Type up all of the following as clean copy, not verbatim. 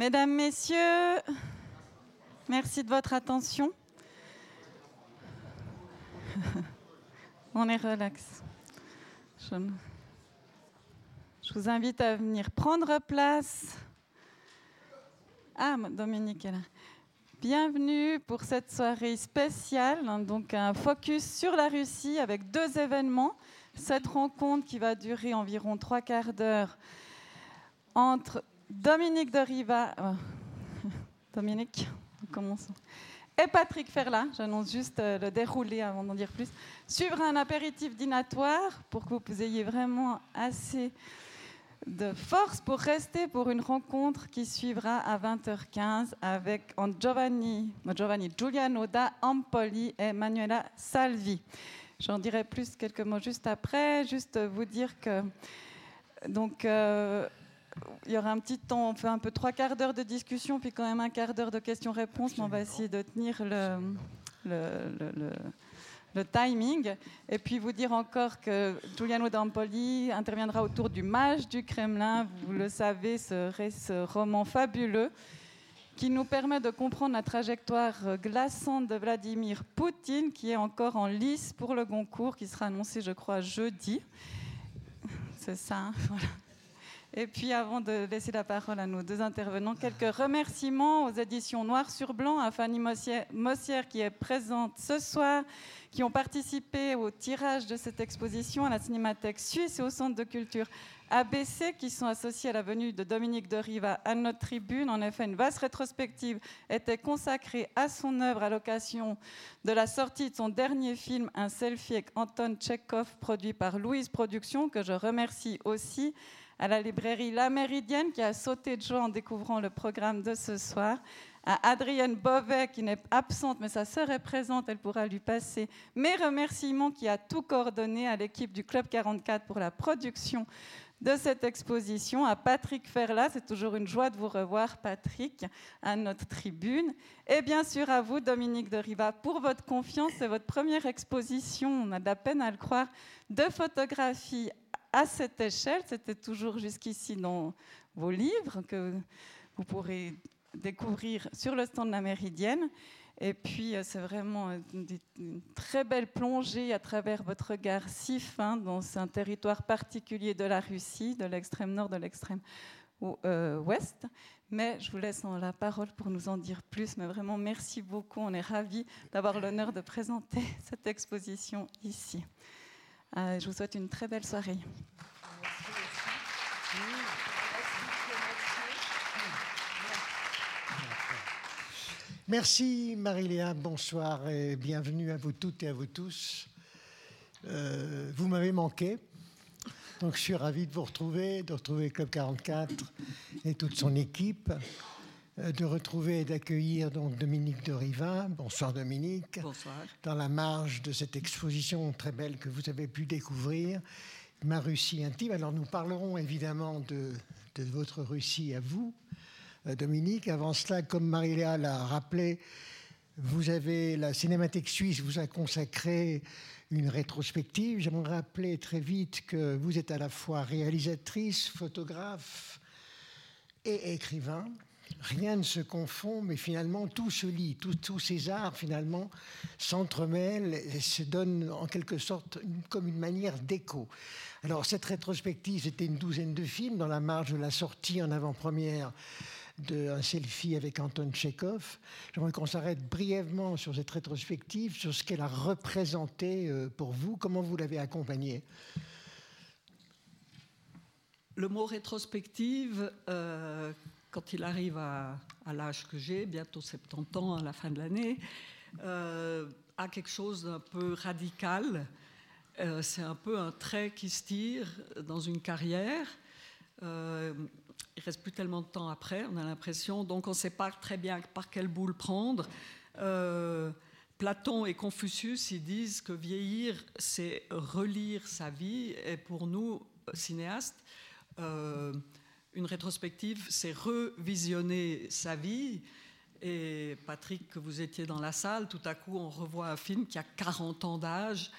Mesdames, Messieurs, merci de votre attention. On est relax. Je vous invite à venir prendre place. Ah, Dominique est là. Bienvenue pour cette soirée spéciale, donc un focus sur la Russie avec deux événements. Cette rencontre qui va durer environ 3/4 d'heure entre Dominique de Rivaz, Dominique, commençons, et Patrick Ferla. J'annonce juste le déroulé avant d'en dire plus. Suivre un apéritif dînatoire pour que vous ayez vraiment assez de force pour rester pour une rencontre qui suivra à 20h15 avec Giovanni Giuliano da Empoli et Manuela Salvi. J'en dirai plus quelques mots juste après. Juste vous dire que donc il y aura un petit temps, on fait un peu 3/4 d'heure de discussion, puis quand même 1/4 d'heure de questions-réponses, mais on va essayer de tenir le timing. Et puis vous dire encore que Giuliano D'Ampoli interviendra autour du Mage du Kremlin. Vous le savez, ce roman fabuleux qui nous permet de comprendre la trajectoire glaçante de Vladimir Poutine, qui est encore en lice pour le Goncourt, qui sera annoncé, je crois, jeudi. C'est ça, hein, voilà. Et puis, avant de laisser la parole à nos deux intervenants, quelques remerciements aux éditions Noir sur Blanc, à Fanny Mossière qui est présente ce soir, qui ont participé au tirage de cette exposition, à la Cinémathèque Suisse et au Centre de Culture ABC, qui sont associés à la venue de Dominique de Rivaz à notre tribune. En effet, une vaste rétrospective était consacrée à son œuvre à l'occasion de la sortie de son dernier film, un selfie avec Anton Tchekhov, produit par Louise Productions, que je remercie aussi, à la librairie La Méridienne, qui a sauté de joie en découvrant le programme de ce soir, à Adrienne Beauvais, qui n'est absente, mais sa sœur est présente, elle pourra lui passer mes remerciements, qui a tout coordonné, à l'équipe du Club 44 pour la production de cette exposition, à Patrick Ferla, c'est toujours une joie de vous revoir, Patrick, à notre tribune, et bien sûr à vous, Dominique de Rivaz, pour votre confiance. C'est votre première exposition, on a de la peine à le croire, de photographie à cette échelle. C'était toujours jusqu'ici dans vos livres que vous pourrez découvrir sur le stand de La Méridienne. Et puis, c'est vraiment une très belle plongée à travers votre regard si fin dans un territoire particulier de la Russie, de l'extrême nord, de l'extrême ouest. Mais je vous laisse la parole pour nous en dire plus. Mais vraiment, merci beaucoup. On est ravis d'avoir l'honneur de présenter cette exposition ici. Je vous souhaite une très belle soirée. Merci Marie-Léa, bonsoir et bienvenue à vous toutes et à vous tous. Vous m'avez manqué, donc je suis ravi de vous retrouver, de retrouver Club 44 et toute son équipe, de retrouver et d'accueillir donc Dominique de Rivaz. Bonsoir Dominique. Bonsoir. Dans la marge de cette exposition très belle que vous avez pu découvrir, Ma Russie intime. Alors nous parlerons évidemment de votre Russie à vous, Dominique. Avant cela, comme Marie-Léa l'a rappelé, vous avez, la Cinémathèque Suisse vous a consacré une rétrospective. J'aimerais rappeler très vite que vous êtes à la fois réalisatrice, photographe et écrivain. Rien ne se confond, mais finalement tout se lie, tous ces arts finalement s'entremêlent et se donnent en quelque sorte comme une manière d'écho. Alors cette rétrospective, c'était une 12aine de films dans la marge de la sortie en avant-première d'un selfie avec Anton Tchekhov. J'aimerais qu'on s'arrête brièvement sur cette rétrospective, sur ce qu'elle a représenté pour vous, comment vous l'avez accompagnée. Le mot rétrospective... Quand il arrive à l'âge que j'ai, bientôt 70 ans à la fin de l'année, à quelque chose d'un peu radical. C'est un peu un trait qui se tire dans une carrière. Il ne reste plus tellement de temps après, on a l'impression. Donc on ne sait pas très bien par quelle boule prendre. Platon et Confucius, ils disent que vieillir, c'est relire sa vie. Et pour nous, cinéastes, une rétrospective, c'est revisionner sa vie. Et Patrick, que vous étiez dans la salle, tout à coup, on revoit un film qui a 40 ans d'âge,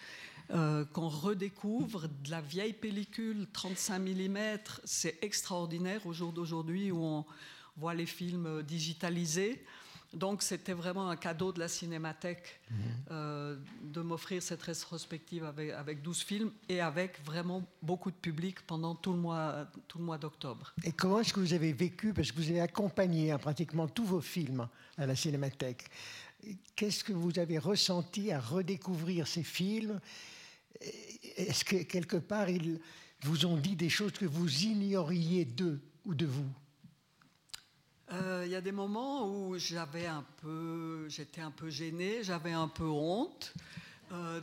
qu'on redécouvre, de la vieille pellicule 35 mm. C'est extraordinaire au jour d'aujourd'hui où on, voit les films digitalisés. Donc, c'était vraiment un cadeau de la Cinémathèque de m'offrir cette rétrospective avec 12 films et avec vraiment beaucoup de public pendant tout le mois d'octobre. Et comment est-ce que vous avez vécu, parce que vous avez accompagné pratiquement tous vos films à la Cinémathèque, qu'est-ce que vous avez ressenti à redécouvrir ces films? Est-ce que, quelque part, ils vous ont dit des choses que vous ignoriez d'eux ou de vous? Il y a des moments où j'étais un peu gênée, j'avais un peu honte.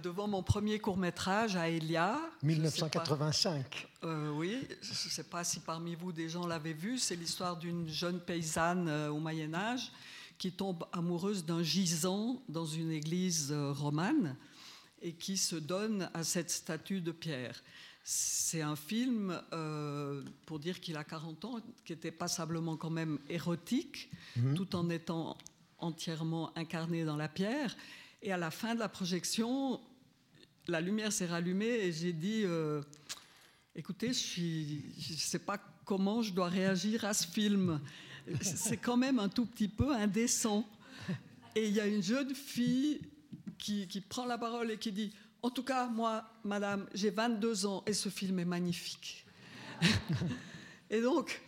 Devant mon premier court-métrage à Elia... 1985. Oui, je ne sais pas si parmi vous des gens l'avaient vu. C'est l'histoire d'une jeune paysanne au Moyen-Âge qui tombe amoureuse d'un gisant dans une église romane et qui se donne à cette statue de pierre. C'est un film, pour dire qu'il a 40 ans, qui était passablement quand même érotique, tout en étant entièrement incarné dans la pierre. Et à la fin de la projection, la lumière s'est rallumée et j'ai dit écoutez, je ne sais pas comment je dois réagir à ce film. C'est quand même un tout petit peu indécent. Et il y a une jeune fille qui prend la parole et qui dit: en tout cas, moi, madame, j'ai 22 ans et ce film est magnifique. Et donc,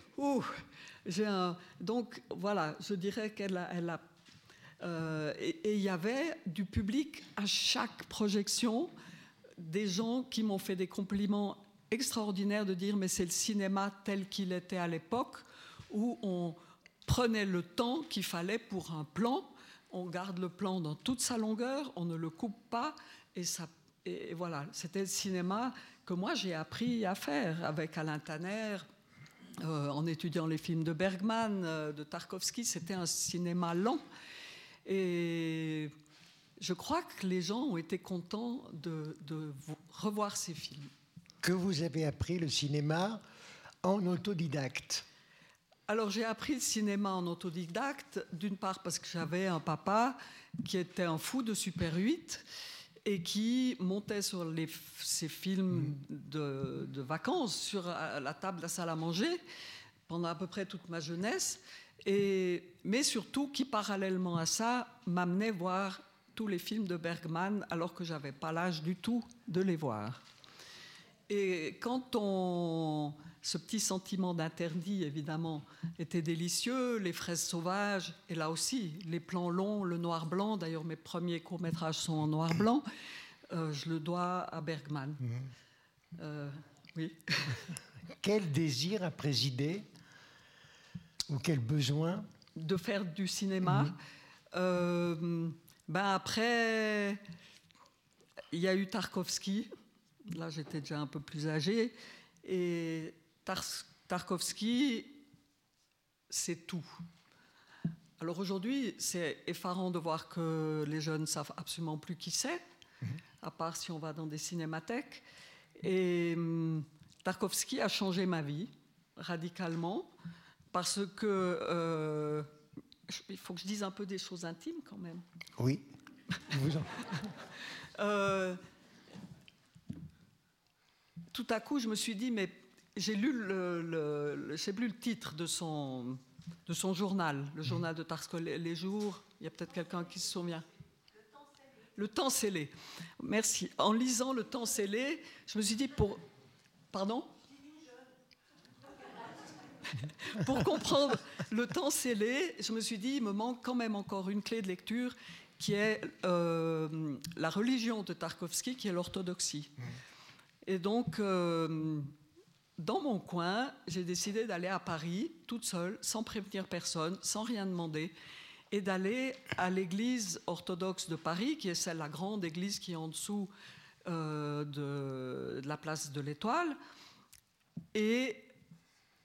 donc, voilà, je dirais et il y avait du public à chaque projection, des gens qui m'ont fait des compliments extraordinaires de dire: mais c'est le cinéma tel qu'il était à l'époque, où on prenait le temps qu'il fallait pour un plan, on garde le plan dans toute sa longueur, on ne le coupe pas. Et voilà, c'était le cinéma que moi j'ai appris à faire avec Alain Tanner, en étudiant les films de Bergman, de Tarkovski. C'était un cinéma lent. Et je crois que les gens ont été contents de revoir ces films. Que vous avez appris le cinéma en autodidacte? Alors, j'ai appris le cinéma en autodidacte, d'une part parce que j'avais un papa qui était un fou de Super 8, et qui montait sur ces films de vacances sur la table de la salle à manger pendant à peu près toute ma jeunesse, mais surtout qui, parallèlement à ça, m'amenait voir tous les films de Bergman alors que je n'avais pas l'âge du tout de les voir. Et ce petit sentiment d'interdit, évidemment, était délicieux. Les fraises sauvages, et là aussi, les plans longs, le noir-blanc. D'ailleurs, mes premiers courts-métrages sont en noir-blanc. Je le dois à Bergman. Oui. Quel désir a présidé, ou quel besoin de faire du cinéma? Après, il y a eu Tarkovski. Là, j'étais déjà un peu plus âgée. Et Tarkovski, c'est tout. Alors aujourd'hui, c'est effarant de voir que les jeunes ne savent absolument plus qui c'est, à part si on va dans des cinémathèques. Et Tarkovski a changé ma vie radicalement, parce que il faut que je dise un peu des choses intimes quand même. Oui. Tout à coup, je me suis dit, mais j'ai lu, je ne sais plus le titre de son journal, le journal de Tarkovski, les jours, il y a peut-être quelqu'un qui se souvient. Le temps scellé. Merci. En lisant Le temps scellé, je me suis dit, pardon ? Pour comprendre Le temps scellé, je me suis dit, il me manque quand même encore une clé de lecture qui est la religion de Tarkovski, qui est l'orthodoxie. Et donc, dans mon coin, j'ai décidé d'aller à Paris, toute seule, sans prévenir personne, sans rien demander, et d'aller à l'église orthodoxe de Paris, qui est la grande église qui est en dessous de la place de l'Étoile. Et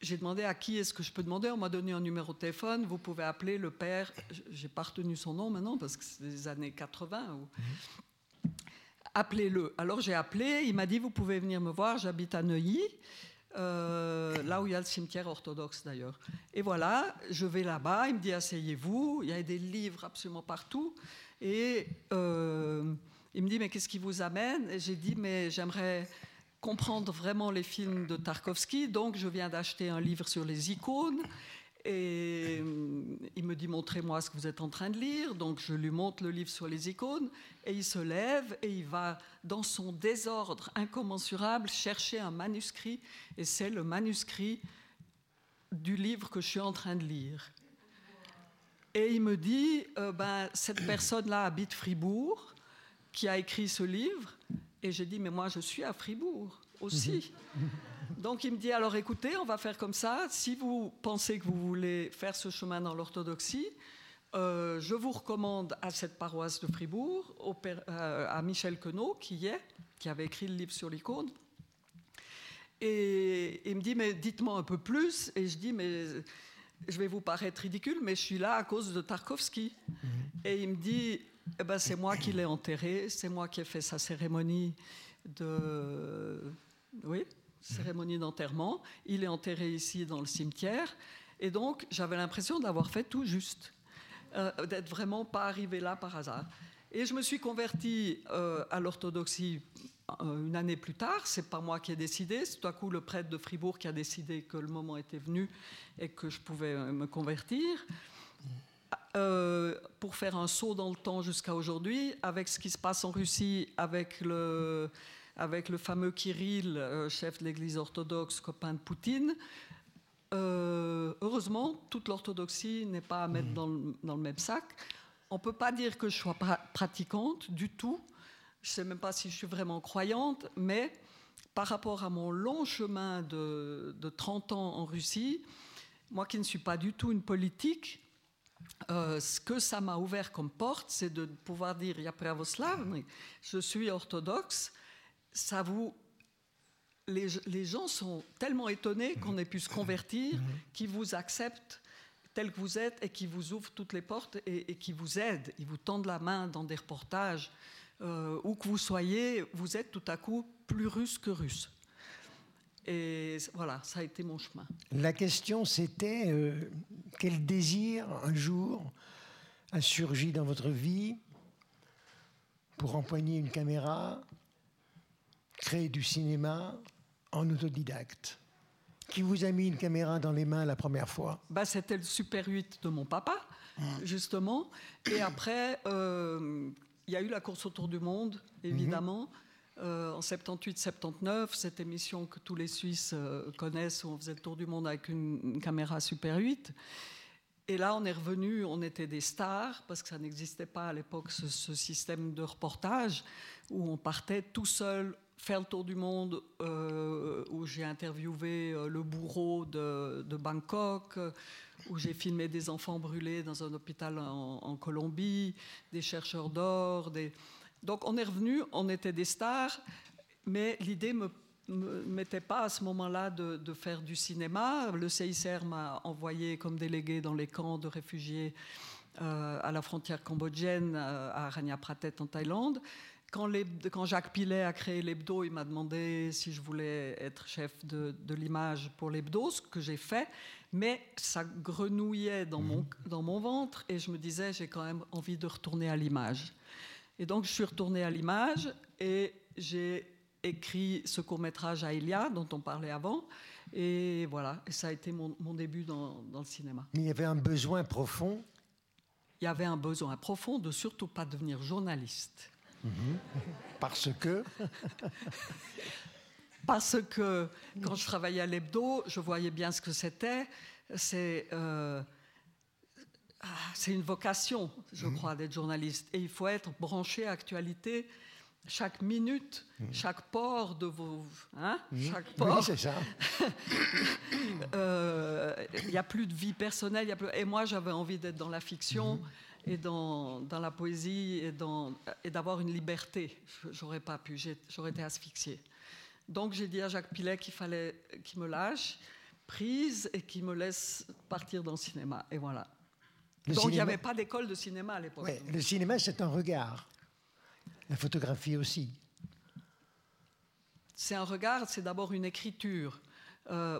j'ai demandé à qui est-ce que je peux demander. On m'a donné un numéro de téléphone. Vous pouvez appeler le père. Je n'ai pas retenu son nom maintenant, parce que c'est des années 80. Appelez-le. Alors j'ai appelé, il m'a dit: vous pouvez venir me voir, j'habite à Neuilly, là où il y a le cimetière orthodoxe d'ailleurs. Et voilà, je vais là-bas, il me dit: asseyez-vous, il y a des livres absolument partout. Et il me dit: mais qu'est-ce qui vous amène? Et j'ai dit: mais j'aimerais comprendre vraiment les films de Tarkovski, donc je viens d'acheter un livre sur les icônes. Et il me dit, montrez-moi ce que vous êtes en train de lire. Donc je lui montre le livre sur les icônes et il se lève et il va, dans son désordre incommensurable, chercher un manuscrit. Et c'est le manuscrit du livre que je suis en train de lire. Et il me dit, cette personne-là habite Fribourg, qui a écrit ce livre. Et j'ai dit, mais moi, je suis à Fribourg aussi. Donc il me dit, alors écoutez, on va faire comme ça. Si vous pensez que vous voulez faire ce chemin dans l'orthodoxie, je vous recommande à cette paroisse de Fribourg, à Michel Queneau, qui avait écrit le livre sur l'icône. Et il me dit, mais dites-moi un peu plus. Et je dis, mais je vais vous paraître ridicule, mais je suis là à cause de Tarkovski. Et il me dit, eh ben, c'est moi qui l'ai enterré, c'est moi qui ai fait sa cérémonie cérémonie d'enterrement. Il est enterré ici dans le cimetière. Et donc, j'avais l'impression d'avoir fait tout juste, d'être vraiment pas arrivé là par hasard. Et je me suis convertie à l'orthodoxie une année plus tard. C'est pas moi qui ai décidé. C'est tout à coup le prêtre de Fribourg qui a décidé que le moment était venu et que je pouvais me convertir. Pour faire un saut dans le temps jusqu'à aujourd'hui, avec ce qui se passe en Russie, avec le fameux Kirill, chef de l'Église orthodoxe, copain de Poutine. Heureusement, toute l'orthodoxie n'est pas à mettre dans le même sac. On ne peut pas dire que je sois pratiquante du tout. Je ne sais même pas si je suis vraiment croyante, mais par rapport à mon long chemin de 30 ans en Russie, moi qui ne suis pas du tout une politique, ce que ça m'a ouvert comme porte, c'est de pouvoir dire « Я православный », je suis orthodoxe. Ça vous... Les gens sont tellement étonnés qu'on ait pu se convertir, qu'ils vous acceptent tel que vous êtes et qu'ils vous ouvrent toutes les portes et qu'ils vous aident. Ils vous tendent la main dans des reportages. Où que vous soyez, vous êtes tout à coup plus russe que russe. Et voilà, ça a été mon chemin. La question, c'était quel désir, un jour, a surgi dans votre vie pour empoigner une caméra, créer du cinéma en autodidacte. Qui vous a mis une caméra dans les mains la première fois ? C'était le Super 8 de mon papa, justement. Et après, il y a eu la course autour du monde, évidemment. En 78-79, cette émission que tous les Suisses connaissent, où on faisait le tour du monde avec une caméra Super 8. Et là, on est revenu, on était des stars, parce que ça n'existait pas à l'époque, ce système de reportage, où on partait tout seul faire le tour du monde, où j'ai interviewé le bourreau de Bangkok, où j'ai filmé des enfants brûlés dans un hôpital en Colombie, des chercheurs d'or. Donc on est revenu, on était des stars, mais l'idée ne me mettait pas à ce moment-là de faire du cinéma. Le CICR m'a envoyé comme délégué dans les camps de réfugiés à la frontière cambodgienne, à Rania Pratet en Thaïlande. Quand Jacques Pilet a créé l'hebdo, il m'a demandé si je voulais être chef de l'image pour l'hebdo, ce que j'ai fait, mais ça grenouillait dans mon ventre et je me disais, j'ai quand même envie de retourner à l'image. Et donc je suis retournée à l'image et j'ai écrit ce court-métrage Aïlia dont on parlait avant et voilà, ça a été mon début dans le cinéma. Mais il y avait un besoin profond. Il y avait un besoin profond de surtout pas devenir journaliste. Parce que quand je travaillais à l'hebdo, je voyais bien ce que c'était. C'est une vocation, je crois, d'être journaliste. Et il faut être branché à l'actualité chaque minute, chaque port de vos... Chaque port. Oui, c'est ça. Il n'y a plus de vie personnelle. Et moi, j'avais envie d'être dans la fiction... et dans la poésie, et d'avoir une liberté. J'aurais pas pu, j'aurais été asphyxiée. Donc j'ai dit à Jacques Pilet qu'il fallait qu'il me lâche prise et qu'il me laisse partir dans le cinéma. Et voilà. Donc il n'y avait pas d'école de cinéma à l'époque. Ouais, le cinéma, c'est un regard. La photographie aussi. C'est un regard, c'est d'abord une écriture.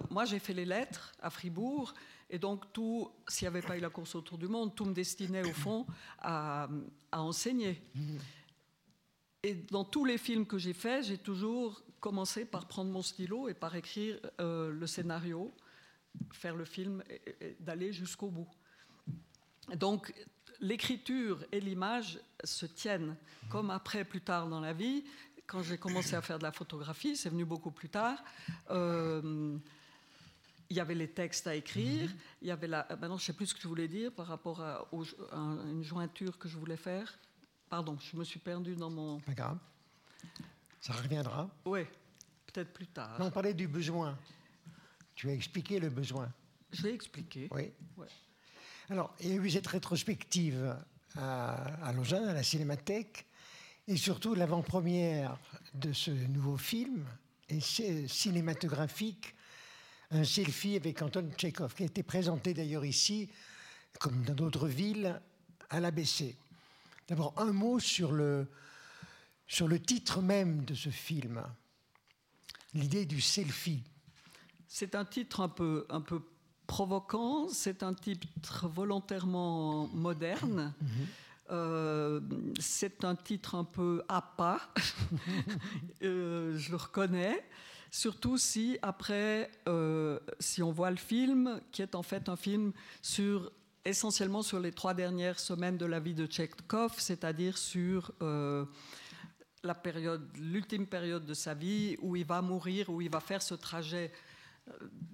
Moi, j'ai fait les lettres à Fribourg. Et donc, tout, s'il n'y avait pas eu la course autour du monde, tout me destinait, au fond, à enseigner. Et dans tous les films que j'ai faits, j'ai toujours commencé par prendre mon stylo et par écrire le scénario faire le film et d'aller jusqu'au bout. Donc, l'écriture et l'image se tiennent, comme après, plus tard dans la vie. Quand j'ai commencé à faire de la photographie, c'est venu beaucoup plus tard, il y avait les textes à écrire, il y avait la... Maintenant, je ne sais plus ce que je voulais dire par rapport à une jointure que je voulais faire. Pardon, je me suis perdue dans mon... Pas grave. Ça reviendra. Oui, peut-être plus tard. Non, on parlait du besoin. Tu as expliqué le besoin. Je l'ai expliqué. Oui. Ouais. Alors, il y a eu cette rétrospective à Lausanne, à la Cinémathèque, et surtout l'avant-première de ce nouveau film, et c'est cinématographique, un selfie avec Anton Tchekhov, qui a été présenté d'ailleurs ici, comme dans d'autres villes, à l'ABC. D'abord, un mot sur le titre même de ce film, l'idée du selfie. C'est un titre un peu provoquant, c'est un titre volontairement moderne, c'est un titre un peu à pas, je le reconnais, surtout si après, si on voit le film, qui est en fait un film essentiellement sur les 3 dernières semaines de la vie de Tchekhov, c'est-à-dire sur l'ultime période de sa vie, où il va mourir, où il va faire ce trajet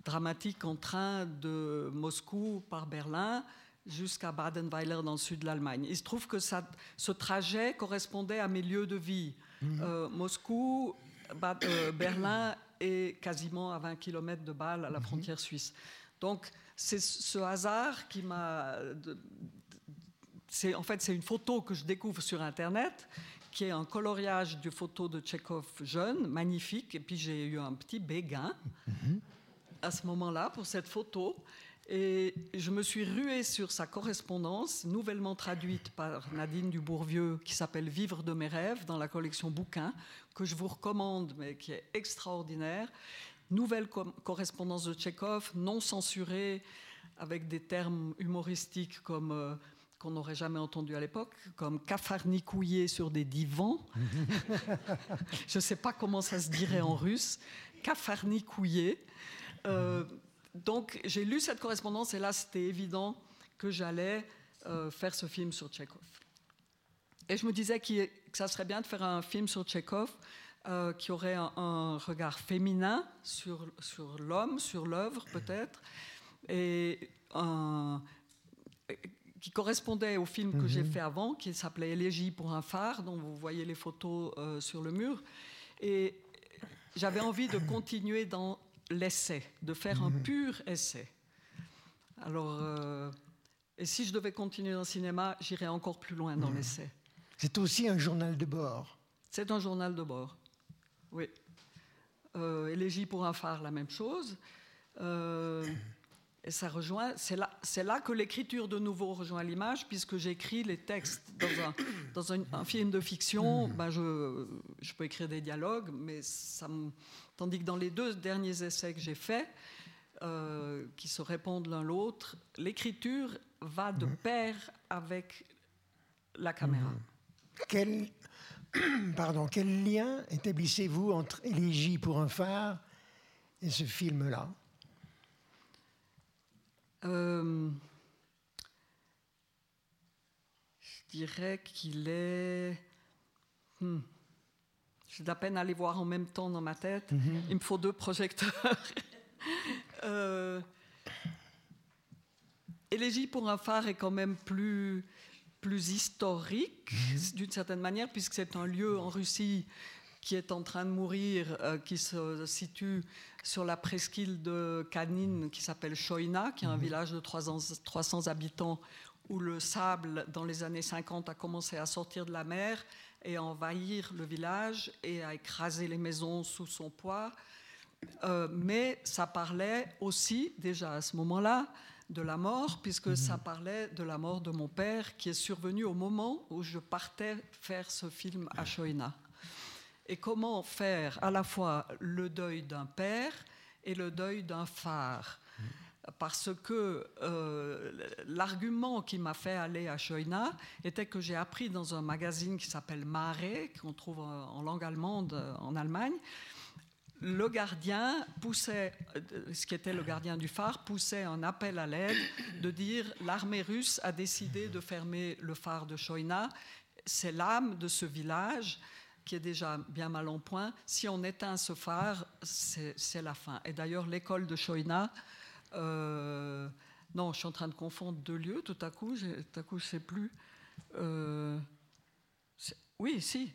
dramatique en train de Moscou par Berlin jusqu'à Badenweiler dans le sud de l'Allemagne. Il se trouve que ce trajet correspondait à mes lieux de vie. Moscou, Berlin est quasiment à 20 km de Bâle, à la frontière suisse. Donc c'est ce hasard qui m'a... En fait, c'est une photo que je découvre sur Internet, qui est un coloriage de photos de Tchekhov jeune, magnifique. Et puis j'ai eu un petit béguin à ce moment-là pour cette photo. Et je me suis ruée sur sa correspondance, nouvellement traduite par Nadine Dubourvieux, qui s'appelle « Vivre de mes rêves » dans la collection Bouquins, que je vous recommande, mais qui est extraordinaire. Nouvelle correspondance de Tchekhov, non censurée, avec des termes humoristiques comme... qu'on n'aurait jamais entendu à l'époque, comme cafarnicouillé sur des divans. Je ne sais pas comment ça se dirait en russe. Cafarnicouillé. Donc, j'ai lu cette correspondance et là, c'était évident que j'allais faire ce film sur Tchekhov. Et je me disais que ça serait bien de faire un film sur Tchekhov qui aurait un regard féminin sur l'homme, sur l'œuvre peut-être, et qui correspondait au film que j'ai fait avant, qui s'appelait Élégie pour un phare, dont vous voyez les photos sur le mur. Et j'avais envie de continuer dans l'essai, de faire un pur essai. Alors, et si je devais continuer dans le cinéma, j'irais encore plus loin dans l'essai. C'est aussi un journal de bord. C'est un journal de bord, oui. Élégie pour un phare, la même chose. Et ça rejoint, c'est là que l'écriture de nouveau rejoint l'image, puisque j'écris les textes. Dans un film de fiction, je peux écrire des dialogues, mais tandis que dans les 2 derniers essais que j'ai faits, qui se répondent l'un l'autre, l'écriture va de pair avec la caméra. Quel lien établissez-vous entre Élégie pour un phare et ce film-là ? Je dirais qu'il est... J'ai de la peine à les voir en même temps dans ma tête. Il me faut 2 projecteurs. Élégie pour un phare est quand même plus historique, d'une certaine manière, puisque c'est un lieu en Russie qui est en train de mourir, qui se situe sur la presqu'île de Kanine, qui s'appelle Shoyna, qui est un village de 300 habitants, où le sable, dans les années 50, a commencé à sortir de la mer et à envahir le village et à écraser les maisons sous son poids. Mais ça parlait aussi, déjà à ce moment-là, de la mort, puisque ça parlait de la mort de mon père, qui est survenue au moment où je partais faire ce film à Shoyna. Et comment faire à la fois le deuil d'un père et le deuil d'un phare? Parce que l'argument qui m'a fait aller à Shoyna était que j'ai appris dans un magazine qui s'appelle Mare, qu'on trouve en langue allemande en Allemagne, le gardien poussait, ce qui était le gardien du phare, poussait un appel à l'aide de dire l'armée russe a décidé de fermer le phare de Shoyna, c'est l'âme de ce village qui est déjà bien mal en point, si on éteint ce phare, c'est la fin. Et d'ailleurs, l'école de Shoyna, non, je suis en train de confondre deux lieux, tout à coup je ne sais plus. Oui, si.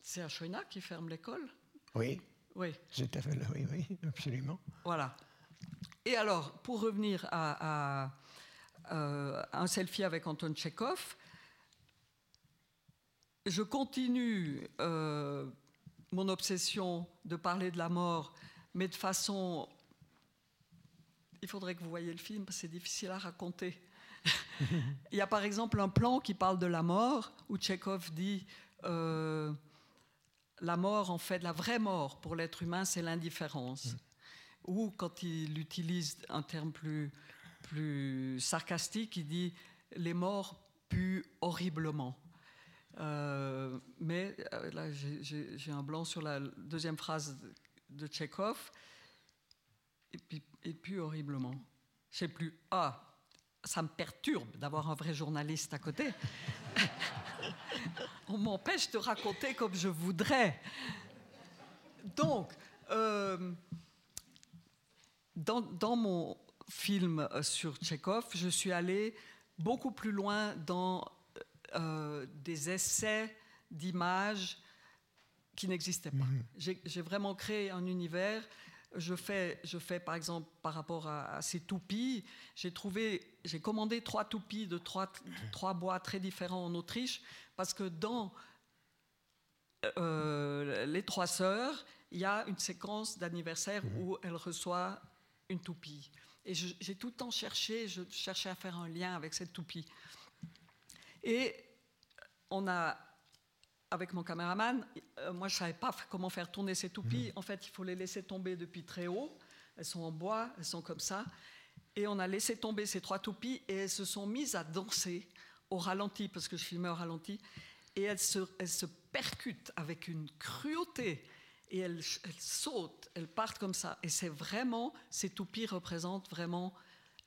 C'est à Shoyna qui ferme l'école ? Oui. Oui. C'est à fait là, oui, oui, absolument. Voilà. Et alors, pour revenir à un selfie avec Anton Tchekhov, je continue mon obsession de parler de la mort, mais de façon... Il faudrait que vous voyiez le film, parce que c'est difficile à raconter. Il y a par exemple un plan qui parle de la mort, où Tchekhov dit... la mort, en fait, la vraie mort pour l'être humain, c'est l'indifférence. Ou, quand il utilise un terme plus sarcastique, il dit « les morts puent horriblement ». Mais là, j'ai un blanc sur la deuxième phrase de Tchekhov. Et puis horriblement. Je ne sais plus. Ah, ça me perturbe d'avoir un vrai journaliste à côté. On m'empêche de raconter comme je voudrais. Donc, dans mon film sur Tchekhov, je suis allée beaucoup plus loin dans des essais d'images qui n'existaient pas. J'ai vraiment créé un univers. Je fais, par exemple, par rapport à ces toupies, j'ai commandé 3 toupies de 3 bois très différents en Autriche, parce que dans Les 3 sœurs, il y a une séquence d'anniversaire où elle reçoit une toupie. Et j'ai tout le temps cherché, je cherchais à faire un lien avec cette toupie. Et on a... Avec mon caméraman, moi je ne savais pas comment faire tourner ces toupies. En fait, il faut les laisser tomber depuis très haut. Elles sont en bois, elles sont comme ça. Et on a laissé tomber ces 3 toupies et elles se sont mises à danser au ralenti, parce que je filmais au ralenti. Et elles se percutent avec une cruauté. Et elles sautent, elles partent comme ça. Et c'est vraiment, ces toupies représentent vraiment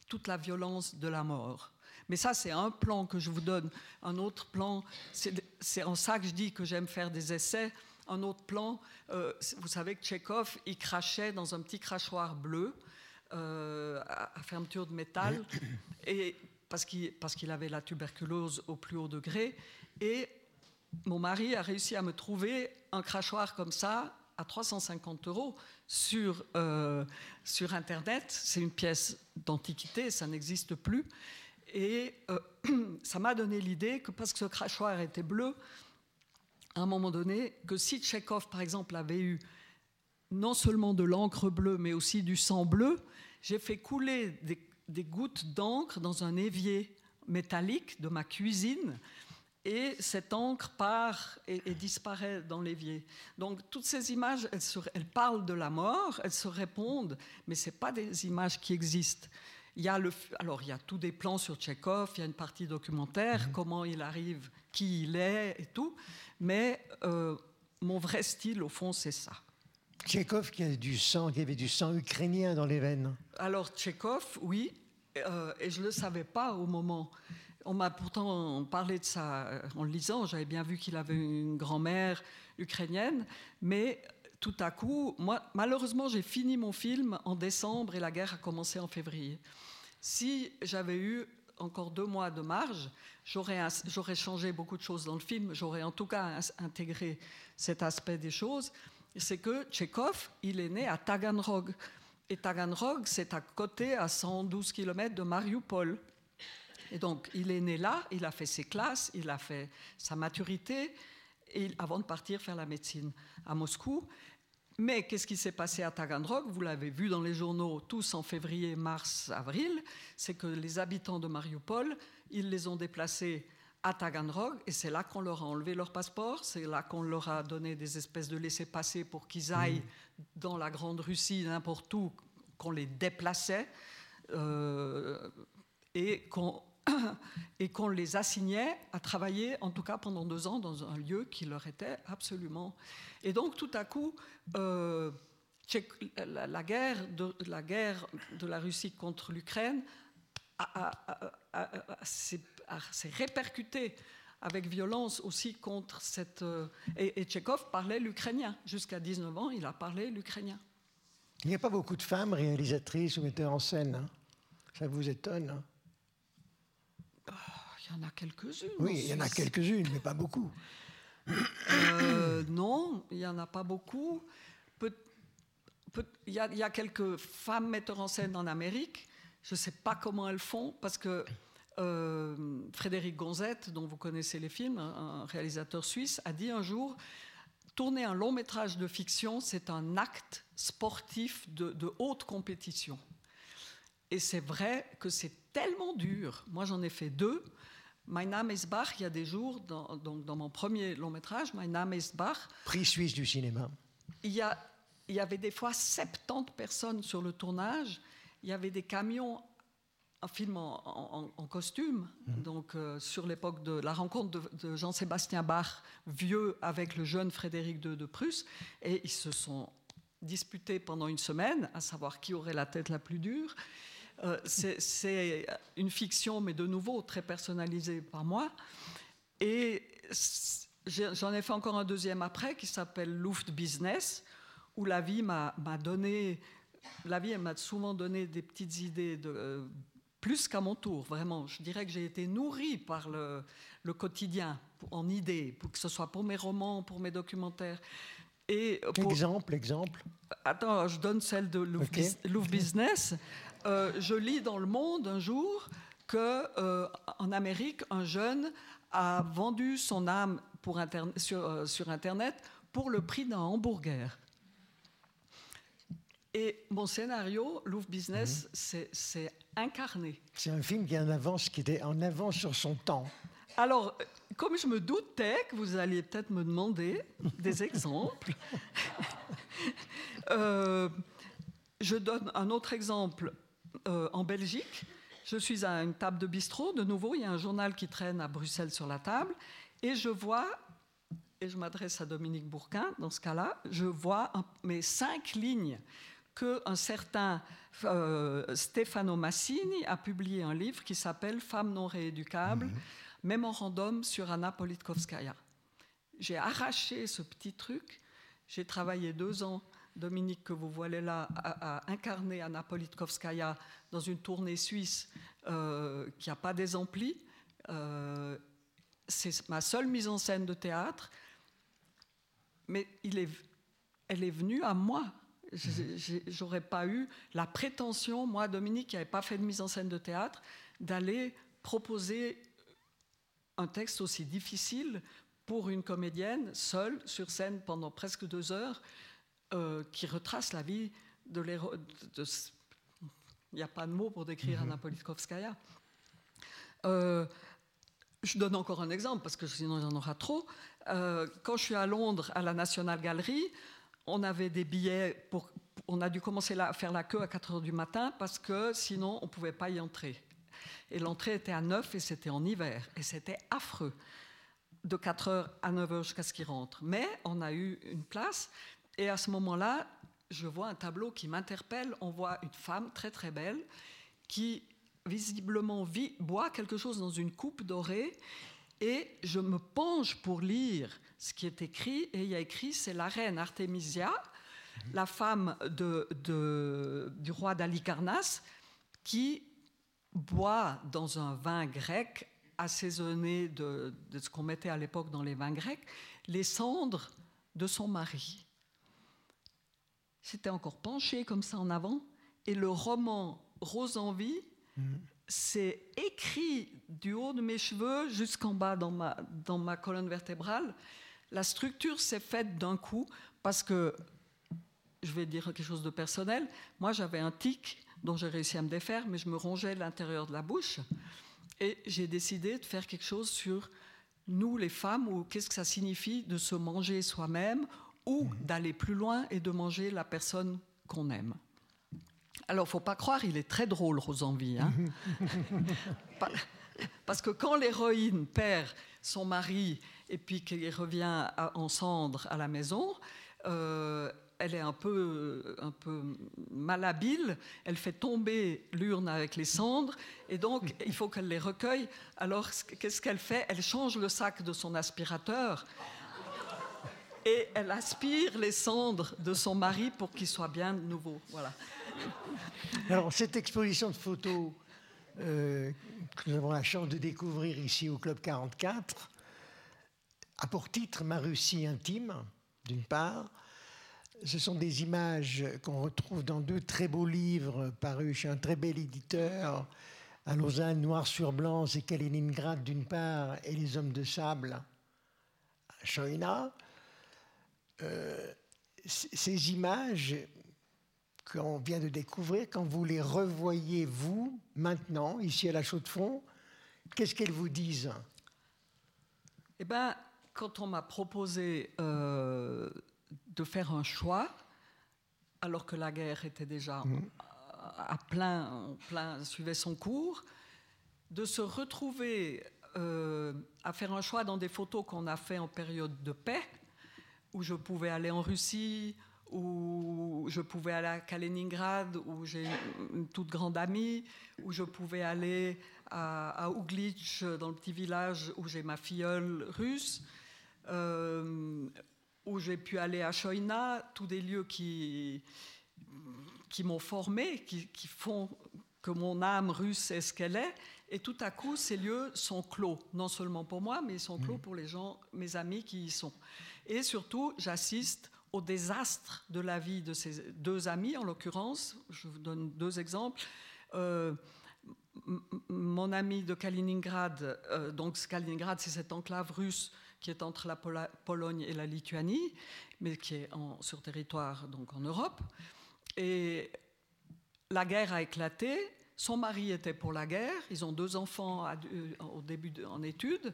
toute la violence de la mort. Mais ça, c'est un plan que je vous donne. Un autre plan, c'est en ça que je dis que j'aime faire des essais. Un autre plan, vous savez que Tchekhov, il crachait dans un petit crachoir bleu à fermeture de métal, et, parce qu'il avait la tuberculose au plus haut degré. Et mon mari a réussi à me trouver un crachoir comme ça, à 350 € sur Internet. C'est une pièce d'antiquité, ça n'existe plus. Et ça m'a donné l'idée que, parce que ce crachoir était bleu, à un moment donné, que si Tchekhov, par exemple, avait eu non seulement de l'encre bleue, mais aussi du sang bleu, j'ai fait couler des gouttes d'encre dans un évier métallique de ma cuisine, et cette encre part et disparaît dans l'évier. Donc, toutes ces images, elles parlent de la mort, elles se répondent, mais ce n'est pas des images qui existent. Alors, il y a tous des plans sur Tchekhov, il y a une partie documentaire, comment il arrive, qui il est et tout. Mais mon vrai style, au fond, c'est ça. Tchekhov qui avait du sang ukrainien dans les veines. Alors, Tchekhov, oui, et je ne le savais pas au moment. On m'a pourtant parlé de ça en le lisant. J'avais bien vu qu'il avait une grand-mère ukrainienne, mais... Tout à coup, moi, malheureusement, j'ai fini mon film en décembre et la guerre a commencé en février. Si j'avais eu encore 2 mois de marge, j'aurais changé beaucoup de choses dans le film, j'aurais en tout cas intégré cet aspect des choses. C'est que Tchekhov, il est né à Taganrog. Et Taganrog, c'est à côté, à 112 km de Mariupol. Et donc, il est né là, il a fait ses classes, il a fait sa maturité, et avant de partir faire la médecine à Moscou. Mais qu'est-ce qui s'est passé à Taganrog ? Vous l'avez vu dans les journaux tous en février, mars, avril. C'est que les habitants de Mariupol, ils les ont déplacés à Taganrog et c'est là qu'on leur a enlevé leur passeport, c'est là qu'on leur a donné des espèces de laissez-passer pour qu'ils aillent dans la Grande Russie, n'importe où, qu'on les déplaçait et qu'on et qu'on les assignait à travailler, en tout cas pendant 2 ans, dans un lieu qui leur était absolument... Et donc, tout à coup, la guerre de la Russie contre l'Ukraine s'est répercutée avec violence aussi contre cette... Et Tchekhov parlait l'ukrainien. Jusqu'à 19 ans, il a parlé l'ukrainien. Il n'y a pas beaucoup de femmes réalisatrices ou metteurs en scène, hein. Ça vous étonne, hein? Il y en a quelques-unes. Oui, il y en a quelques-unes, mais pas beaucoup. Non, il n'y en a pas beaucoup. Il y a quelques femmes metteurs en scène en Amérique. Je ne sais pas comment elles font, parce que Frédéric Gonzette, dont vous connaissez les films, un réalisateur suisse, a dit un jour... Tourner un long métrage de fiction, c'est un acte sportif de haute compétition. Et c'est vrai que c'est tellement dur. Moi, j'en ai fait 2. Mein Name ist Bach, il y a des jours, dans mon premier long métrage, Mein Name ist Bach. Prix suisse du cinéma. Il y avait des fois 70 personnes sur le tournage. Il y avait des camions, un film en costume, donc sur l'époque de la rencontre de Jean-Sébastien Bach, vieux, avec le jeune Frédéric II de Prusse, et ils se sont disputés pendant une semaine, à savoir qui aurait la tête la plus dure. C'est une fiction, mais de nouveau, très personnalisée par moi. Et j'en ai fait encore un deuxième après, qui s'appelle Luft Business, où la vie m'a donné... La vie, elle m'a souvent donné des petites idées de... plus qu'à mon tour, vraiment. Je dirais que j'ai été nourrie par le quotidien, en idées, pour que ce soit pour mes romans, pour mes documentaires. Et pour... Exemple. Attends, je donne celle de Louvre Business. Je lis dans Le Monde un jour qu'en Amérique, un jeune a vendu son âme sur Internet pour le prix d'un hamburger. Et mon scénario, Louvre Business, c'est incarné. C'est un film qui est en avance sur son temps. Alors, comme je me doutais que vous alliez peut-être me demander des exemples, je donne un autre exemple en Belgique. Je suis à une table de bistrot. De nouveau, il y a un journal qui traîne à Bruxelles sur la table. Et je vois... Et je m'adresse à Dominique Bourquin, dans ce cas-là, je vois mes 5 lignes qu'un certain Stefano Massini a publié un livre qui s'appelle « Femmes non rééducables, mémorandum sur Anna Politkovskaya ». J'ai arraché ce petit truc, j'ai travaillé 2 ans, Dominique que vous voyez là, a incarné Anna Politkovskaya dans une tournée suisse qui n'a pas des amplis. C'est ma seule mise en scène de théâtre. Mais elle est venue à moi. J'aurais pas eu la prétention, moi, Dominique, qui n'avait pas fait de mise en scène de théâtre, d'aller proposer un texte aussi difficile pour une comédienne, seule, sur scène, pendant presque 2 heures, qui retrace la vie de l'héros... Il n'y a pas de mots pour décrire Anna Politkovskaya. Je donne encore un exemple, parce que sinon il y en aura trop. Quand je suis à Londres, à la National Gallery, on avait des billets pour... On a dû commencer à faire la queue à 4h du matin, parce que sinon on ne pouvait pas y entrer. Et l'entrée était à 9h, et c'était en hiver. Et c'était affreux, de 4h à 9h jusqu'à ce qu'ils rentrent. Mais on a eu une place, et à ce moment-là, je vois un tableau qui m'interpelle. On voit une femme très très belle, qui... visiblement boit quelque chose dans une coupe dorée, et je me penche pour lire ce qui est écrit, et il y a écrit, c'est la reine Artemisia, la femme du roi d'Halicarnasse, qui boit dans un vin grec assaisonné de ce qu'on mettait à l'époque dans les vins grecs, les cendres de son mari. C'était encore penché comme ça en avant, et le roman Rose en vie, c'est écrit du haut de mes cheveux jusqu'en bas dans ma colonne vertébrale. La structure s'est faite d'un coup, parce que, je vais dire quelque chose de personnel, moi j'avais un tic dont j'ai réussi à me défaire, mais je me rongeais l'intérieur de la bouche, et j'ai décidé de faire quelque chose sur nous les femmes, ou qu'est-ce que ça signifie de se manger soi-même, ou d'aller plus loin et de manger la personne qu'on aime. Alors, il ne faut pas croire, il est très drôle, Rosanvie. Hein Parce que quand l'héroïne perd son mari et puis qu'il revient en cendres à la maison, elle est un peu malhabile, elle fait tomber l'urne avec les cendres, et donc il faut qu'elle les recueille. Alors qu'est-ce qu'elle fait? Elle change le sac de son aspirateur et elle aspire les cendres de son mari pour qu'il soit bien nouveau. Voilà. Alors cette exposition de photos que nous avons la chance de découvrir ici au Club 44 a pour titre « Ma Russie intime », d'une part. Ce sont des images qu'on retrouve dans deux très beaux livres parus chez un très bel éditeur à Lausanne, Noir sur Blanc et Kaliningrad d'une part, et Les Hommes de Sable à Shoyna. Ces images qu'on vient de découvrir, quand vous les revoyez, vous, maintenant, ici à la Chaux-de-Fonds, qu'est-ce qu'elles vous disent? Eh bien, quand on m'a proposé... de faire un choix, alors que la guerre était déjà en plein suivait son cours, de se retrouver à faire un choix dans des photos qu'on a fait en période de paix, où je pouvais aller en Russie, où je pouvais aller à Kaliningrad, où j'ai une toute grande amie, où je pouvais aller à Ouglitch, dans le petit village où j'ai ma filleule russe, où j'ai pu aller à Shoyna, tous des lieux qui m'ont formée, qui font que mon âme russe est ce qu'elle est. Et tout à coup, ces lieux sont clos, non seulement pour moi, mais ils sont clos pour les gens, mes amis qui y sont. Et surtout, j'assiste au désastre de la vie de ces deux amis, en l'occurrence. Je vous donne deux exemples. Mon ami de Kaliningrad, donc Kaliningrad, c'est cette enclave russe qui est entre la Pologne et la Lituanie, mais qui est sur territoire, donc en Europe. Et la guerre a éclaté, son mari était pour la guerre, ils ont deux enfants au début en études,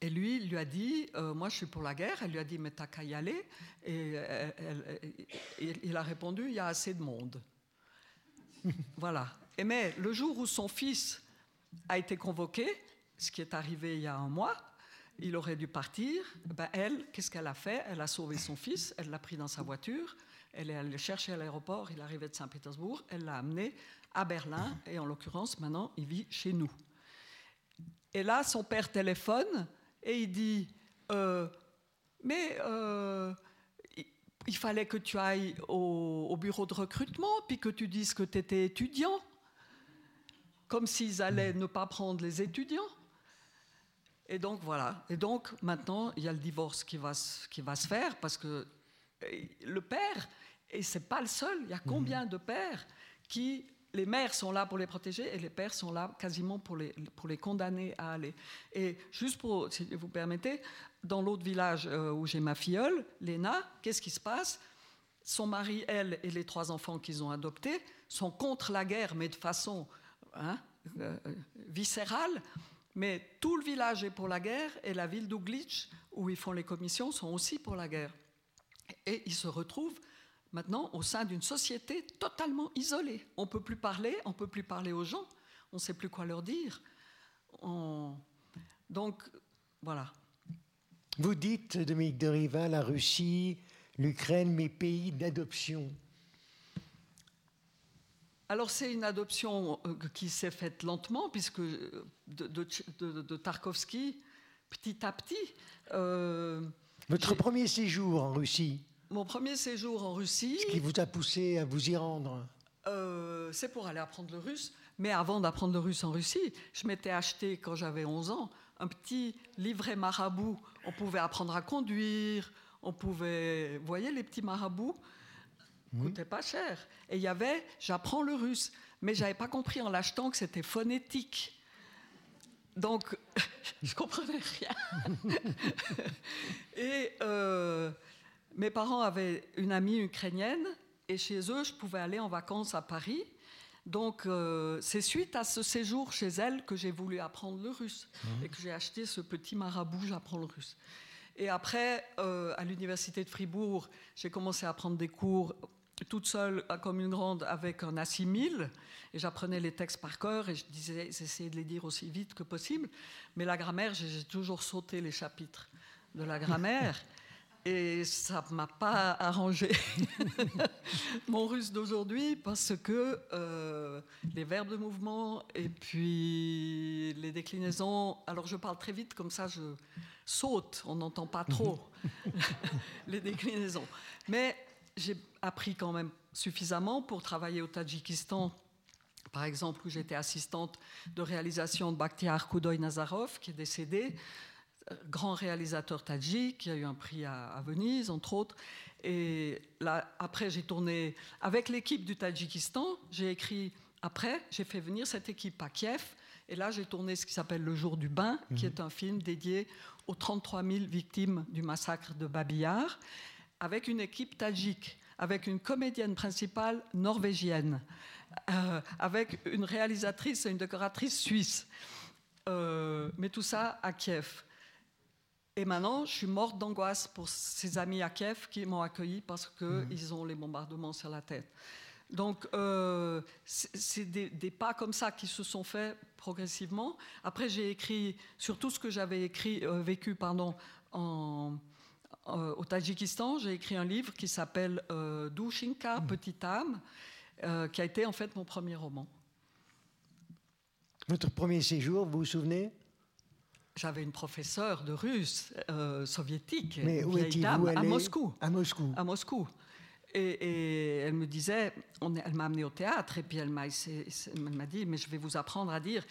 et lui, il lui a dit « Moi, je suis pour la guerre », elle lui a dit « Mais t'as qu'à y aller », et il a répondu « Il y a assez de monde ». Voilà. Et mais le jour où son fils a été convoqué, ce qui est arrivé il y a un mois, il aurait dû partir. Ben elle, qu'est-ce qu'elle a fait? Elle a sauvé son fils, elle l'a pris dans sa voiture, elle est allée le chercher à l'aéroport, il arrivait de Saint-Pétersbourg, elle l'a amené à Berlin, et en l'occurrence, maintenant, il vit chez nous. Et là, son père téléphone, et il dit « Mais il fallait que tu ailles au bureau de recrutement, puis que tu dises que tu étais étudiant, comme s'ils allaient ne pas prendre les étudiants. » Et donc, voilà. Et donc, maintenant, il y a le divorce qui va se faire, parce que le père, et c'est pas le seul, il y a combien de pères qui... Les mères sont là pour les protéger et les pères sont là quasiment pour les condamner à aller. Et juste pour, si vous permettez, dans l'autre village où j'ai ma filleule, Léna, qu'est-ce qui se passe? Son mari, elle, et les trois enfants qu'ils ont adoptés sont contre la guerre, mais de façon viscérale. Mais tout le village est pour la guerre, et la ville d'Ouglitch, où ils font les commissions, sont aussi pour la guerre. Et ils se retrouvent maintenant au sein d'une société totalement isolée. On ne peut plus parler, on ne peut plus parler aux gens, on ne sait plus quoi leur dire. Donc, voilà. Vous dites, Dominique de Rivaz, la Russie, l'Ukraine, mes pays d'adoption. Alors, c'est une adoption qui s'est faite lentement, puisque de Tarkovski, petit à petit... Votre premier séjour en Russie. Mon premier séjour en Russie. Ce qui vous a poussé à vous y rendre. C'est pour aller apprendre le russe. Mais avant d'apprendre le russe en Russie, je m'étais acheté, quand j'avais 11 ans, un petit livret marabout. On pouvait apprendre à conduire, on pouvait... Vous voyez les petits marabouts? Coûtait pas cher. Et il y avait « J'apprends le russe ». Mais je n'avais pas compris en l'achetant que c'était phonétique. Donc, je ne comprenais rien. Et mes parents avaient une amie ukrainienne. Et chez eux, je pouvais aller en vacances à Paris. Donc, c'est suite à ce séjour chez elle que j'ai voulu apprendre le russe. Et que j'ai acheté ce petit marabout « J'apprends le russe ». Et après, à l'université de Fribourg, j'ai commencé à prendre des cours toute seule comme une grande avec un assimile, et j'apprenais les textes par cœur et j'essayais de les dire aussi vite que possible, mais la grammaire, j'ai toujours sauté les chapitres de la grammaire et ça ne m'a pas arrangé mon russe d'aujourd'hui, parce que les verbes de mouvement et puis les déclinaisons, alors je parle très vite comme ça, je saute, on n'entend pas trop les déclinaisons, mais j'ai appris quand même suffisamment pour travailler au Tadjikistan, par exemple, où j'étais assistante de réalisation de Bakhtyar Khudoynazarov, qui est décédé, grand réalisateur tadjik, qui a eu un prix à Venise, entre autres. Et là, après, j'ai tourné avec l'équipe du Tadjikistan. J'ai écrit, après, j'ai fait venir cette équipe à Kiev. Et là, j'ai tourné ce qui s'appelle Le jour du bain, qui est un film dédié aux 33 000 victimes du massacre de Babi Yar, avec une équipe tadjik, avec une comédienne principale norvégienne, avec une réalisatrice et une décoratrice suisse. Mais tout ça à Kiev. Et maintenant, je suis morte d'angoisse pour ces amis à Kiev qui m'ont accueillie parce qu'ils ont les bombardements sur la tête. Donc, c'est des pas comme ça qui se sont faits progressivement. Après, j'ai écrit sur tout ce que j'avais vécu au Tadjikistan. J'ai écrit un livre qui s'appelle Dushinka, Petite âme, qui a été en fait mon premier roman. Votre premier séjour, vous vous souvenez ? J'avais une professeure de russe soviétique, une vieille dame, à Moscou. Et elle me disait, elle m'a amenée au théâtre, et puis elle m'a dit, mais je vais vous apprendre à dire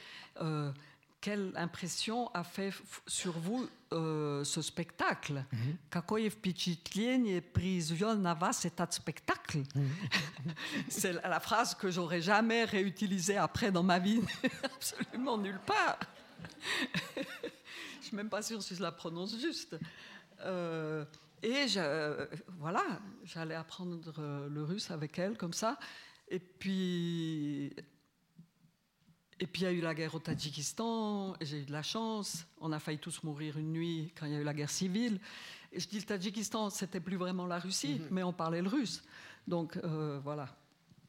quelle impression a fait sur vous ce spectacle. Какое впечатление произвел на вас этот спектакль? C'est la phrase que j'aurais jamais réutilisée après dans ma vie, absolument nulle part. Je ne suis même pas sûre si je la prononce juste. Voilà, j'allais apprendre le russe avec elle, comme ça. Et puis, il y a eu la guerre au Tadjikistan, et j'ai eu de la chance. On a failli tous mourir une nuit quand il y a eu la guerre civile. Et je dis le Tadjikistan, ce n'était plus vraiment la Russie, mais on parlait le russe. Donc, voilà.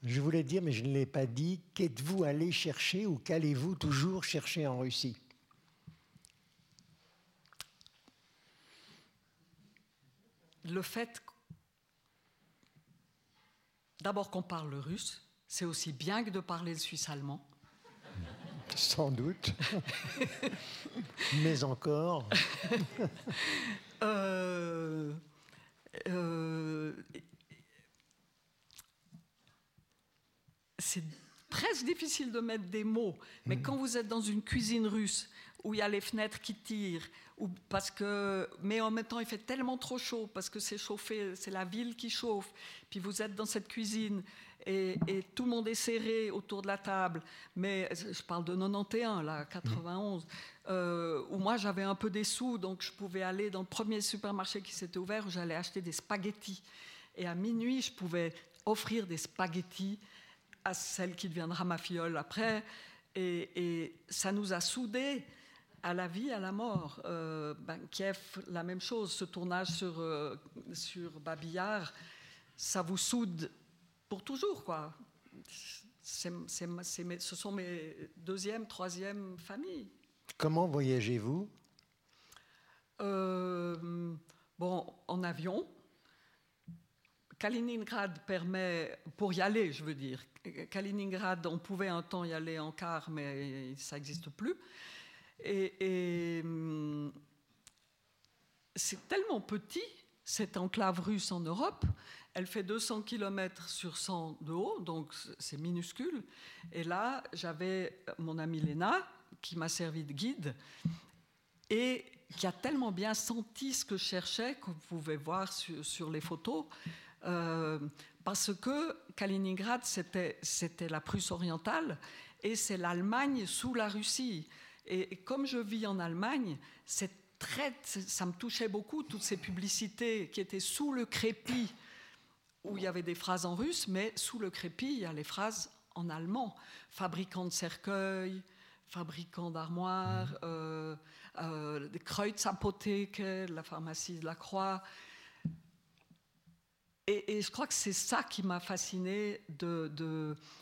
Je voulais dire, mais je ne l'ai pas dit, qu'êtes-vous allé chercher ou qu'allez-vous toujours chercher en Russie ? Le fait, d'abord, qu'on parle le russe, c'est aussi bien que de parler le suisse-allemand. Sans doute. Mais encore. C'est presque difficile de mettre des mots, mais quand vous êtes dans une cuisine russe où il y a les fenêtres qui tirent, mais en même temps il fait tellement trop chaud parce que c'est chauffé, c'est la ville qui chauffe, puis vous êtes dans cette cuisine et tout le monde est serré autour de la table, mais je parle de 91, là, 91, où moi j'avais un peu des sous, donc je pouvais aller dans le premier supermarché qui s'était ouvert où j'allais acheter des spaghettis, et à minuit je pouvais offrir des spaghettis à celle qui deviendra ma filleule après, et ça nous a soudés à la vie, à la mort. Kiev, la même chose, ce tournage sur Babi Yar, ça vous soude pour toujours, quoi. Ce sont mes deuxième, troisième familles. Comment voyagez-vous ? En avion. Kaliningrad permet, pour y aller, je veux dire. Kaliningrad, on pouvait un temps y aller en car, mais ça n'existe plus. Et c'est tellement petit, cette enclave russe en Europe. Elle fait 200 km sur 100 de haut, donc c'est minuscule. Et là, j'avais mon amie Léna, qui m'a servi de guide, et qui a tellement bien senti ce que je cherchais, que vous pouvez voir sur les photos. Parce que Kaliningrad, c'était la Prusse orientale et c'est l'Allemagne sous la Russie. Et comme je vis en Allemagne, ça me touchait beaucoup, toutes ces publicités qui étaient sous le crépi, où il y avait des phrases en russe, mais sous le crépi, il y a les phrases en allemand. Fabricant de cercueils, fabricant d'armoires, Kreuz Apotheke, la pharmacie de la Croix... Et je crois que c'est ça qui m'a fascinée,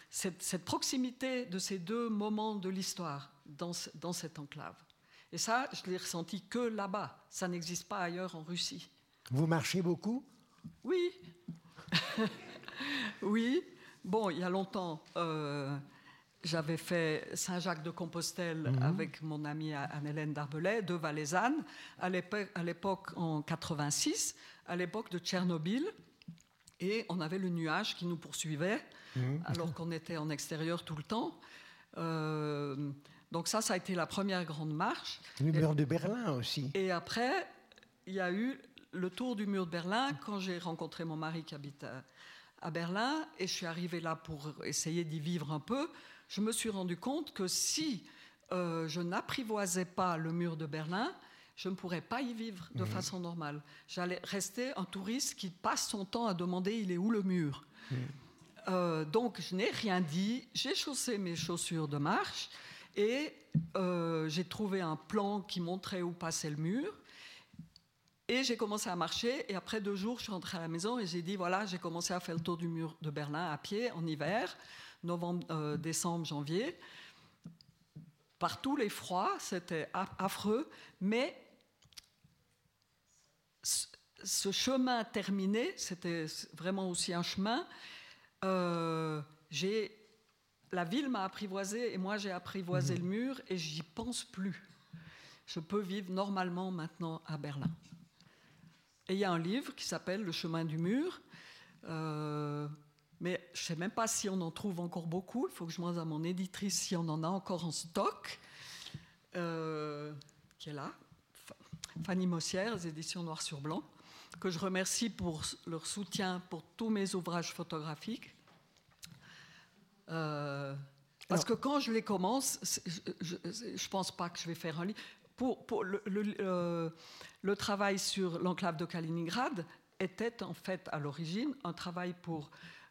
cette proximité de ces deux moments de l'histoire dans cette enclave. Et ça, je l'ai ressenti que là-bas. Ça n'existe pas ailleurs en Russie. Vous marchez beaucoup ? Oui. Oui. Bon, il y a longtemps, j'avais fait Saint-Jacques-de-Compostelle avec mon amie Anne-Hélène Darbelay de Valaisanne, à l'époque en 86, à l'époque de Tchernobyl. Et on avait le nuage qui nous poursuivait, alors qu'on était en extérieur tout le temps. Donc ça a été la première grande marche. Le mur de Berlin aussi. Et après, il y a eu le tour du mur de Berlin, quand j'ai rencontré mon mari qui habite à Berlin, et je suis arrivée là pour essayer d'y vivre un peu. Je me suis rendu compte que si je n'apprivoisais pas le mur de Berlin, je ne pourrais pas y vivre de façon normale. J'allais rester un touriste qui passe son temps à demander « il est où le mur ?» donc je n'ai rien dit, j'ai chaussé mes chaussures de marche et j'ai trouvé un plan qui montrait où passait le mur. Et j'ai commencé à marcher, et après 2 jours, je suis rentrée à la maison et j'ai dit, voilà, j'ai commencé à faire le tour du mur de Berlin à pied en hiver, novembre, décembre, janvier. Par tous les froids, c'était affreux, mais ce chemin terminé, c'était vraiment aussi un chemin. La ville m'a apprivoisée et moi j'ai apprivoisé le mur et j'y pense plus. Je peux vivre normalement maintenant à Berlin. Et il y a un livre qui s'appelle « Le chemin du mur ». Mais je ne sais même pas si on en trouve encore beaucoup. Il faut que je demande à mon éditrice si on en a encore en stock, qui est là, Fanny Mossière, les éditions Noir sur Blanc, que je remercie pour leur soutien pour tous mes ouvrages photographiques. Parce que quand je les commence, je ne pense pas que je vais faire un livre. Pour le travail sur l'enclave de Kaliningrad était en fait à l'origine un travail pour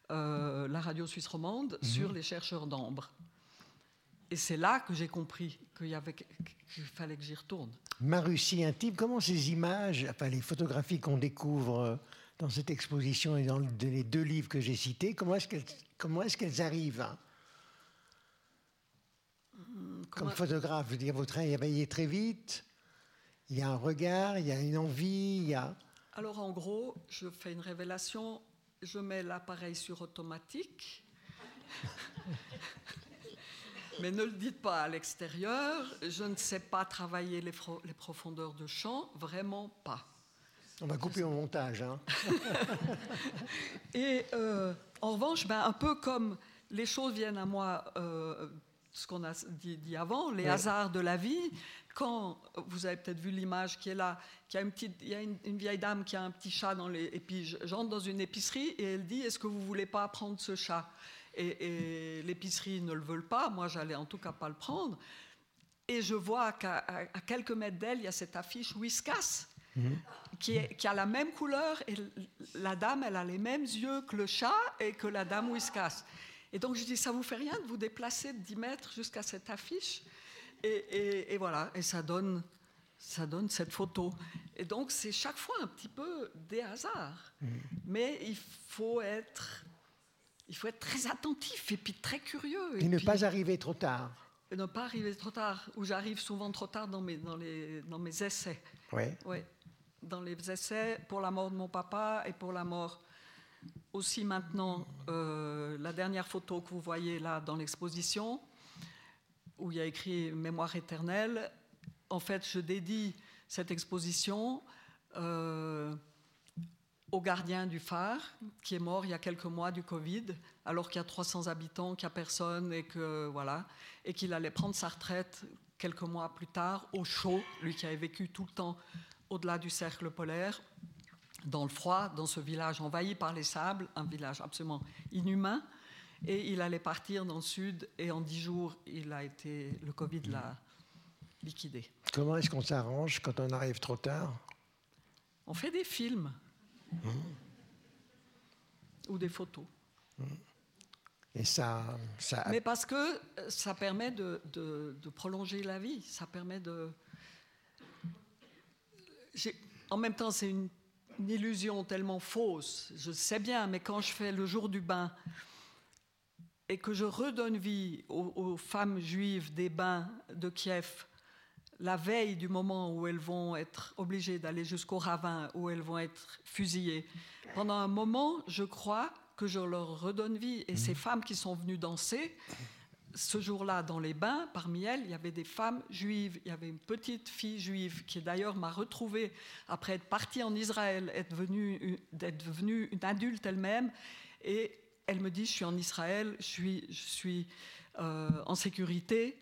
la radio suisse romande sur les chercheurs d'ambre. Et c'est là que j'ai compris qu'il fallait que j'y retourne. Ma Russie intime, comment ces images, enfin les photographies qu'on découvre dans cette exposition et dans les 2 livres que j'ai cités, comment est-ce qu'elles arrivent à... Comme photographe, je veux dire, vous travaillez très vite, il y a un regard, il y a une envie, il y a... Alors en gros, je fais une révélation, je mets l'appareil sur automatique, mais ne le dites pas à l'extérieur, je ne sais pas travailler les profondeurs de champ, vraiment pas. On va couper au montage, hein. Et en revanche, un peu comme les choses viennent à moi... ce qu'on a dit avant, les hasards de la vie. Quand vous avez peut-être vu l'image qui est là, il y a une vieille dame qui a un petit chat et puis j'entre dans une épicerie et elle dit, est-ce que vous voulez pas prendre ce chat ? Et l'épicerie ne le veut pas, moi j'allais en tout cas pas le prendre. Et je vois qu'à quelques mètres d'elle, il y a cette affiche Whiskas qui a la même couleur et la dame, elle a les mêmes yeux que le chat et que la dame Whiskas. Et donc je dis, ça vous fait rien de vous déplacer de 10 mètres jusqu'à cette affiche ? Et voilà, et ça donne cette photo. Et donc c'est chaque fois un petit peu des hasards. Mais il faut être très attentif et puis très curieux. Et puis, ne pas arriver trop tard. Et ne pas arriver trop tard, où j'arrive souvent trop tard dans mes essais. Oui. Ouais. Dans les essais pour la mort de mon papa et pour la mort... Aussi maintenant, la dernière photo que vous voyez là dans l'exposition, où il y a écrit « Mémoire éternelle », en fait, je dédie cette exposition au gardien du phare, qui est mort il y a quelques mois du Covid, alors qu'il y a 300 habitants, qu'il n'y a personne, et qu'il allait prendre sa retraite quelques mois plus tard, au chaud, lui qui avait vécu tout le temps au-delà du cercle polaire, dans le froid, dans ce village envahi par les sables, un village absolument inhumain, et il allait partir dans le sud, et en 10 jours, le Covid l'a liquidé. Comment est-ce qu'on s'arrange quand on arrive trop tard ? On fait des films, ou des photos. Et ça... Mais parce que ça permet de prolonger la vie, ça permet de... En même temps, c'est une une illusion tellement fausse, je sais bien, mais quand je fais Le jour du bain et que je redonne vie aux femmes juives des bains de Kiev, la veille du moment où elles vont être obligées d'aller jusqu'au ravin, où elles vont être fusillées, pendant un moment, je crois que je leur redonne vie. Et ces femmes qui sont venues danser, ce jour-là, dans les bains, parmi elles, il y avait des femmes juives. Il y avait une petite fille juive qui, d'ailleurs, m'a retrouvée après être partie en Israël, être devenue une adulte elle-même. Et elle me dit, je suis en Israël, je suis en sécurité.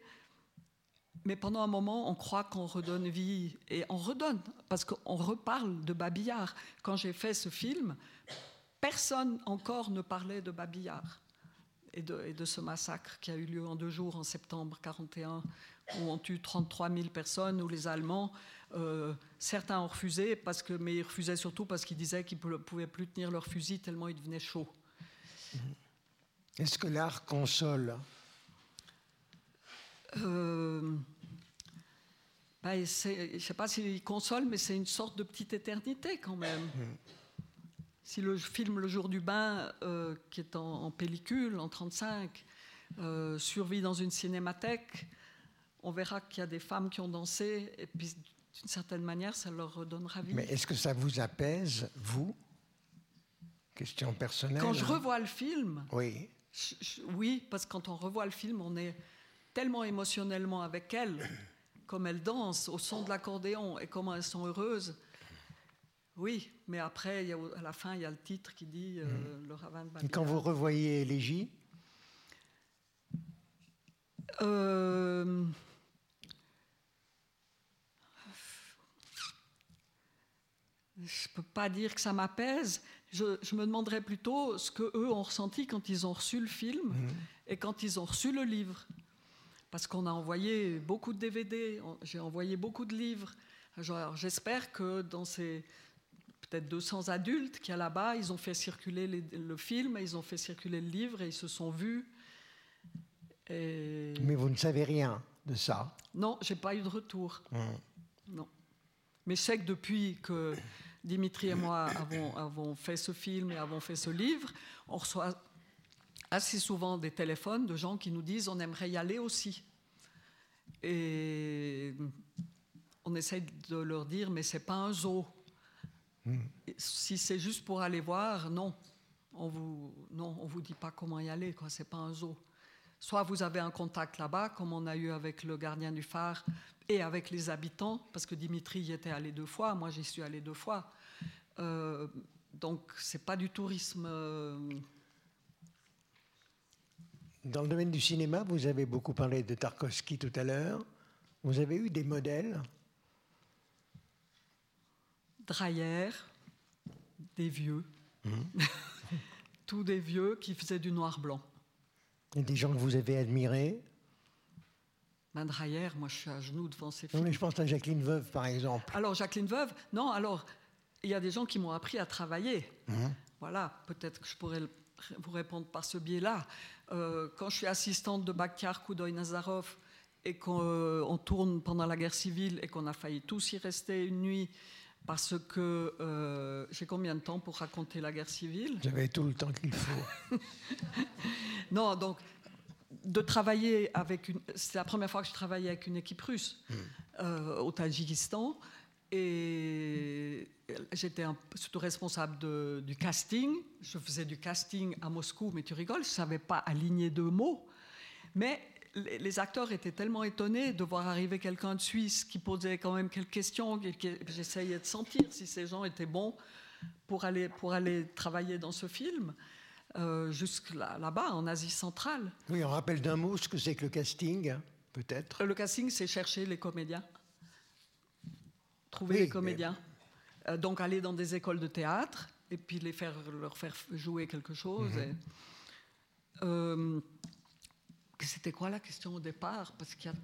Mais pendant un moment, on croit qu'on redonne vie, et on redonne, parce qu'on reparle de Babi Yar. Quand j'ai fait ce film, personne encore ne parlait de Babi Yar et de ce massacre qui a eu lieu en 2 jours, en septembre 1941, où on tue 33 000 personnes, où les Allemands, certains ont refusé, mais ils refusaient surtout parce qu'ils disaient qu'ils ne pouvaient plus tenir leur fusil tellement ils devenaient chauds. Est-ce que l'art console ? Je ne sais pas s'il console, mais c'est une sorte de petite éternité quand même. Si le film Le jour du bain, qui est en pellicule, en 1935, survit dans une cinémathèque, on verra qu'il y a des femmes qui ont dansé, et puis d'une certaine manière, ça leur redonnera vie. Mais est-ce que ça vous apaise, vous ? Question personnelle. Quand je revois le film, oui. Oui, parce que quand on revoit le film, on est tellement émotionnellement avec elles, comme elles dansent au son de l'accordéon et comment elles sont heureuses. Oui, mais après, à la fin, il y a le titre qui dit le ravin de Babi Yar. Et quand vous revoyez Élégie, je peux pas dire que ça m'apaise. Je me demanderais plutôt ce qu'eux ont ressenti quand ils ont reçu le film et quand ils ont reçu le livre. Parce qu'on a envoyé beaucoup de DVD, j'ai envoyé beaucoup de livres. Alors, j'espère que dans ces peut-être 200 adultes qu'il y a là-bas, ils ont fait circuler le film, ils ont fait circuler le livre et ils se sont vus. Et... Mais vous ne savez rien de ça ? Non, je n'ai pas eu de retour. Non. Mais je sais que depuis que Dimitri et moi avons fait ce film et avons fait ce livre, on reçoit assez souvent des téléphones de gens qui nous disent on aimerait y aller aussi, et on essaye de leur dire mais c'est pas un zoo, si c'est juste pour aller voir, on vous dit pas comment y aller, quoi. C'est pas un zoo. Soit vous avez un contact là-bas, comme on a eu avec le gardien du phare et avec les habitants, parce que Dimitri y était allé 2 fois, moi j'y suis allé 2 fois, donc c'est pas du tourisme. Dans le domaine du cinéma, vous avez beaucoup parlé de Tarkovski tout à l'heure. Vous avez eu des modèles ? Dreyer, des vieux. Tous des vieux qui faisaient du noir-blanc. Et des gens que vous avez admirés ? Dreyer, moi je suis à genoux devant ces films. Non, mais je pense à Jacqueline Veuve, par exemple. Alors, Jacqueline Veuve, non, alors, il y a des gens qui m'ont appris à travailler. Voilà, peut-être que je pourrais vous répondre par ce biais-là. Quand je suis assistante de Bakhtyar Khudoynazarov et qu'on tourne pendant la guerre civile et qu'on a failli tous y rester une nuit parce que j'ai combien de temps pour raconter la guerre civile ? J'avais tout le temps qu'il faut. Non, donc de travailler avec c'est la première fois que je travaillais avec une équipe russe au Tadjikistan, et j'étais surtout responsable du casting. Je faisais du casting à Moscou, mais tu rigoles, je ne savais pas aligner 2 mots. Mais les acteurs étaient tellement étonnés de voir arriver quelqu'un de Suisse qui posait quand même quelques questions. J'essayais de sentir si ces gens étaient bons pour aller travailler dans ce film, jusque là-bas, en Asie centrale. Oui, on rappelle d'un mot ce que c'est que le casting, peut-être. Le casting, c'est chercher les comédiens. Trouver les comédiens. Donc aller dans des écoles de théâtre et puis leur faire jouer quelque chose. C'était quoi la question au départ ? Parce qu'il y a...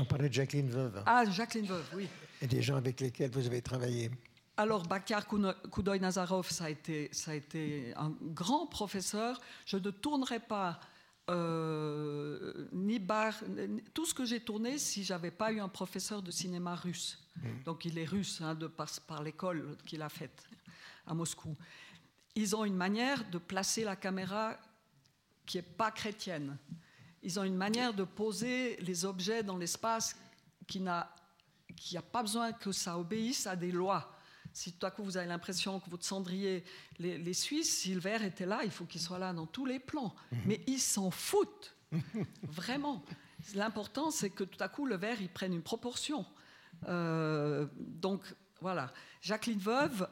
On parlait de Jacqueline Veuve. Ah, Jacqueline Veuve, oui. Et des gens avec lesquels vous avez travaillé. Alors, Bakhtyar Khudoynazarov, ça a été un grand professeur. Je ne tournerais pas tout ce que j'ai tourné si je n'avais pas eu un professeur de cinéma russe. Donc il est russe, par l'école qu'il a faite à Moscou. Ils ont une manière de placer la caméra qui n'est pas chrétienne. Ils ont une manière de poser les objets dans l'espace qui n'a pas besoin que ça obéisse à des lois. Si tout à coup vous avez l'impression que votre cendrier, les Suisses, si le verre était là, il faut qu'il soit là dans tous les plans. Mais ils s'en foutent, vraiment. L'important, c'est que tout à coup le verre, il prenne une proportion. Donc voilà, Jacqueline Veuve,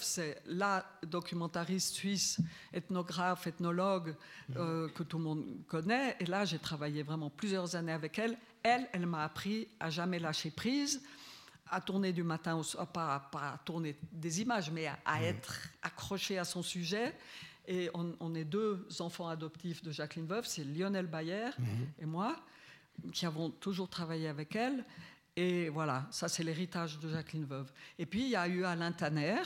c'est la documentariste suisse, ethnographe, ethnologue que tout le monde connaît. Et là, j'ai travaillé vraiment plusieurs années avec elle. Elle m'a appris à jamais lâcher prise, à tourner du matin au soir, pas à tourner des images, mais à être accrochée à son sujet. Et on est deux enfants adoptifs de Jacqueline Veuve, c'est Lionel Bayer et moi, qui avons toujours travaillé avec elle. Et voilà, ça c'est l'héritage de Jacqueline Veuve. Et puis il y a eu Alain Tanner,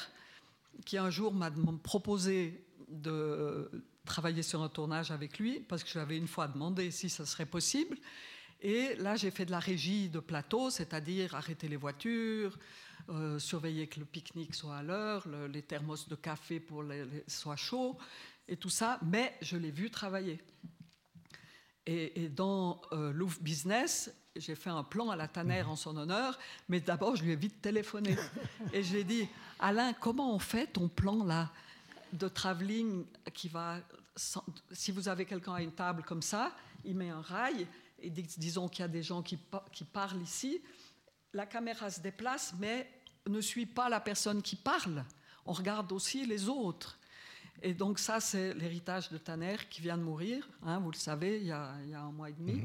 qui un jour m'a proposé de travailler sur un tournage avec lui, parce que je lui avais une fois demandé si ça serait possible. Et là j'ai fait de la régie de plateau, c'est-à-dire arrêter les voitures, surveiller que le pique-nique soit à l'heure, les thermos de café pour soient chauds, et tout ça, mais je l'ai vu travailler. Et dans Luft Business, j'ai fait un plan à la Tanner en son honneur, mais d'abord, je lui ai vite téléphoné. Et je lui ai dit, Alain, comment on fait ton plan là, de travelling qui va... Si vous avez quelqu'un à une table comme ça, il met un rail, et disons qu'il y a des gens qui parlent ici, la caméra se déplace, mais ne suit pas la personne qui parle. On regarde aussi les autres. Et donc ça, c'est l'héritage de Tanner qui vient de mourir, hein, vous le savez, il y a un mois et demi.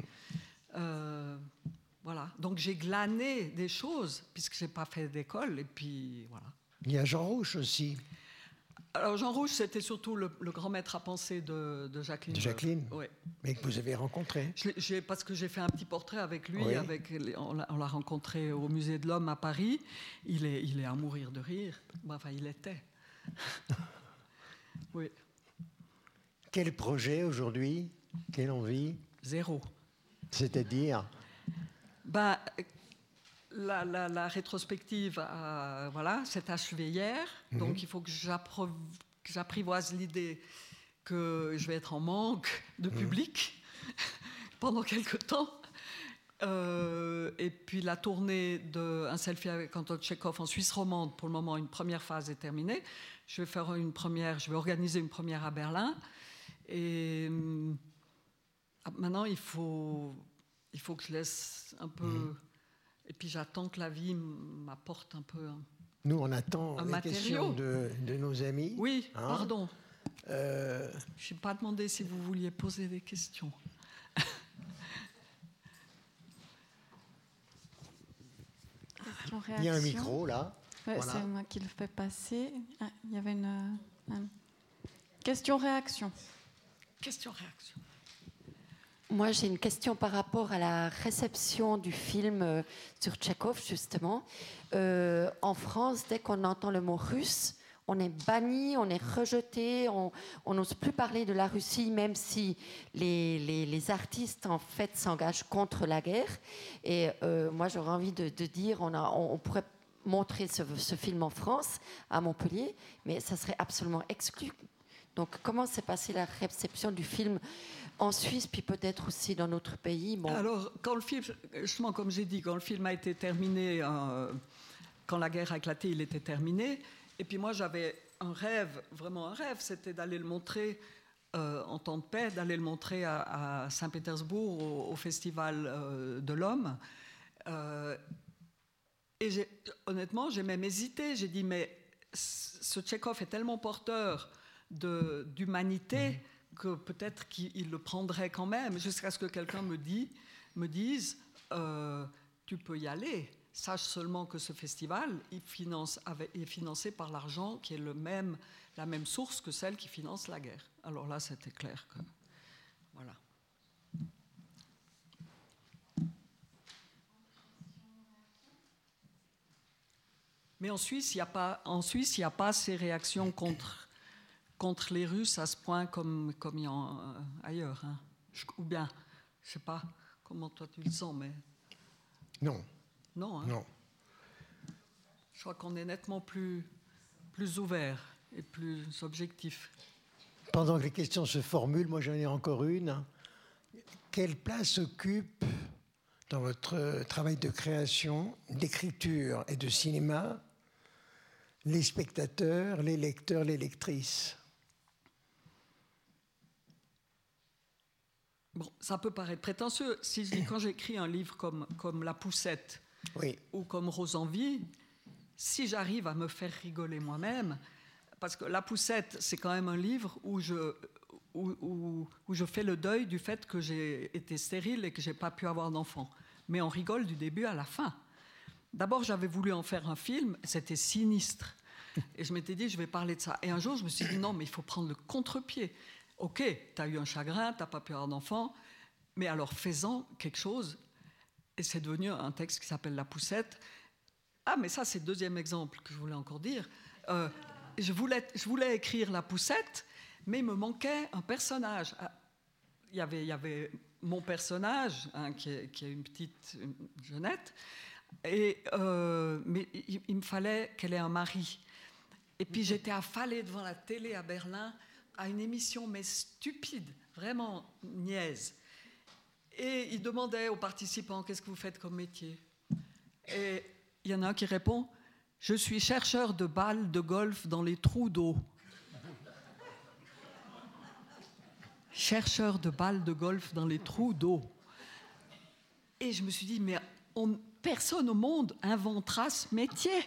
Voilà. Donc j'ai glané des choses puisque j'ai pas fait d'école et puis voilà. Il y a Jean Rouche aussi. Alors Jean Rouche, c'était surtout le grand maître à penser de Jacqueline. Oui. Mais que vous avez rencontré. Parce que j'ai fait un petit portrait avec lui. Oui. On l'a rencontré au Musée de l'Homme à Paris. Il est à mourir de rire. Enfin, il était. Oui. Quel projet aujourd'hui? Quelle envie? Zéro. C'est-à-dire la rétrospective, s'est achevée hier. Donc, il faut que j'apprivoise l'idée que je vais être en manque de public pendant quelques temps. Et puis, la tournée d'un selfie avec Anton Tchekhov en Suisse romande, pour le moment, une première phase est terminée. Je vais organiser une première à Berlin. Et... maintenant, il faut que je laisse un peu... Et puis, j'attends que la vie m'apporte un peu un Nous, on attend les questions de nos amis. Oui, hein? Pardon. Je n'ai pas demandé si vous vouliez poser des questions. Il y a un micro, là. Ouais, voilà. C'est moi qui le fais passer. Ah, il y avait une... Question-réaction. Question-réaction. Moi, j'ai une question par rapport à la réception du film sur Tchekhov, justement. En France, dès qu'on entend le mot russe, on est banni, on est rejeté, on n'ose plus parler de la Russie, même si les artistes, en fait, s'engagent contre la guerre. Et moi, j'aurais envie de dire, on pourrait montrer ce film en France, à Montpellier, mais ça serait absolument exclu. Donc, comment s'est passée la réception du film en Suisse, puis peut-être aussi dans notre pays? Bon. Alors, quand le film, justement, comme j'ai dit, quand le film a été terminé, quand la guerre a éclaté, il était terminé. Et puis moi, j'avais un rêve, vraiment un rêve, c'était d'aller le montrer en temps de paix, d'aller le montrer à Saint-Pétersbourg, au Festival de l'Homme. Et honnêtement, j'ai même hésité. J'ai dit, mais ce Tchekhov est tellement porteur d'humanité... que peut-être qu'il le prendrait quand même, jusqu'à ce que quelqu'un me dise tu peux y aller, sache seulement que ce festival est financé par l'argent qui est la même source que celle qui finance la guerre. Alors là, c'était clair que... Voilà. Mais en Suisse, il n'y a pas ces réactions contre les Russes à ce point comme il y en ailleurs, hein. Ou bien, je sais pas comment toi tu le sens, mais non, hein. Non. Je crois qu'on est nettement plus plus ouvert et plus objectif. Pendant que les questions se formulent, moi j'en ai encore une. Quelle place occupe dans votre travail de création, d'écriture et de cinéma les spectateurs, les lecteurs, les lectrices? Bon, ça peut paraître prétentieux. Si, quand j'écris un livre comme La Poussette, oui, ou comme Rose en vie, si j'arrive à me faire rigoler moi-même, parce que La Poussette, c'est quand même un livre où je fais le deuil du fait que j'ai été stérile et que je n'ai pas pu avoir d'enfant. Mais on rigole du début à la fin. D'abord, j'avais voulu en faire un film, c'était sinistre. Et je m'étais dit, je vais parler de ça. Et un jour, je me suis dit, non, mais il faut prendre le contre-pied. OK, tu as eu un chagrin, tu n'as pas pu avoir d'enfant, mais alors fais-en quelque chose. Et c'est devenu un texte qui s'appelle La Poussette. Ah, mais ça, c'est le deuxième exemple que je voulais encore dire. Je voulais écrire La Poussette, mais il me manquait un personnage. Il y avait mon personnage, hein, qui est une petite jeunette, mais il me fallait qu'elle ait un mari. Et puis j'étais affalée devant la télé à Berlin, à une émission, mais stupide, vraiment niaise. Et il demandait aux participants, qu'est-ce que vous faites comme métier? Et il y en a un qui répond, je suis chercheur de balles de golf dans les trous d'eau. Chercheur de balles de golf dans les trous d'eau. Et je me suis dit, mais personne au monde inventera ce métier.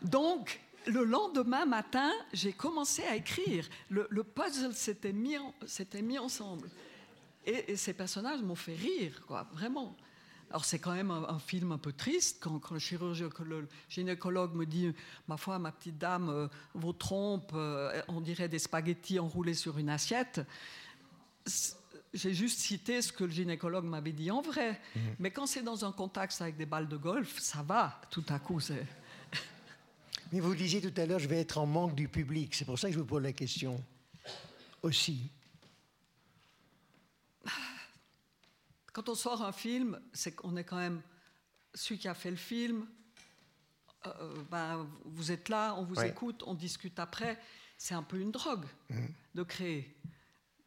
Donc, le lendemain matin, j'ai commencé à écrire. Le puzzle s'était mis ensemble. Et ces personnages m'ont fait rire, quoi, vraiment. Alors, c'est quand même un film un peu triste quand le chirurgien, le gynécologue me dit « Ma foi, ma petite dame, vos trompes, on dirait des spaghettis enroulés sur une assiette. » J'ai juste cité ce que le gynécologue m'avait dit en vrai. Mmh. Mais quand c'est dans un contexte avec des balles de golf, ça va, tout à coup. Mais vous disiez tout à l'heure « Je vais être en manque du public ». C'est pour ça que je vous pose la question aussi. Quand on sort un film, c'est qu'on est quand même celui qui a fait le film. Vous êtes là, on vous écoute, on discute après. C'est un peu une drogue de créer,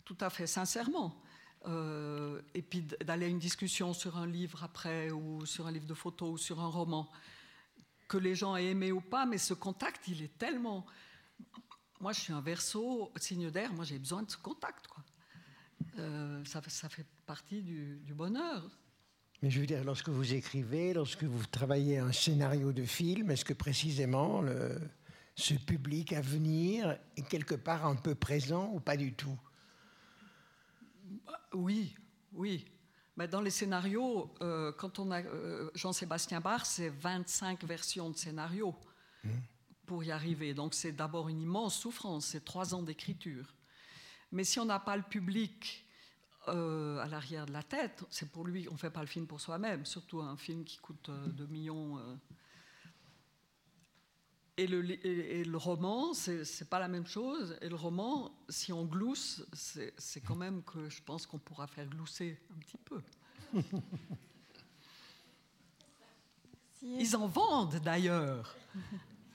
tout à fait sincèrement. Et puis d'aller à une discussion sur un livre après, ou sur un livre de photos, ou sur un roman, que les gens aient aimé ou pas, mais ce contact, il est tellement... Moi, je suis un Verseau, signe d'air, moi j'ai besoin de ce contact, quoi. Ça fait partie du bonheur. Mais je veux dire, lorsque vous écrivez, lorsque vous travaillez un scénario de film, est-ce que précisément ce public à venir est quelque part un peu présent ou pas du tout? Oui. Mais dans les scénarios, quand on a Jean-Sébastien Bach, c'est 25 versions de scénarios pour y arriver. Donc c'est d'abord une immense souffrance, c'est 3 ans d'écriture. Mais si on n'a pas le public à l'arrière de la tête, c'est pour lui, on ne fait pas le film pour soi-même, surtout un film qui coûte 2 millions. Et le roman, ce n'est pas la même chose. Et le roman, si on glousse, c'est quand même que je pense qu'on pourra faire glousser un petit peu. Ils en vendent d'ailleurs,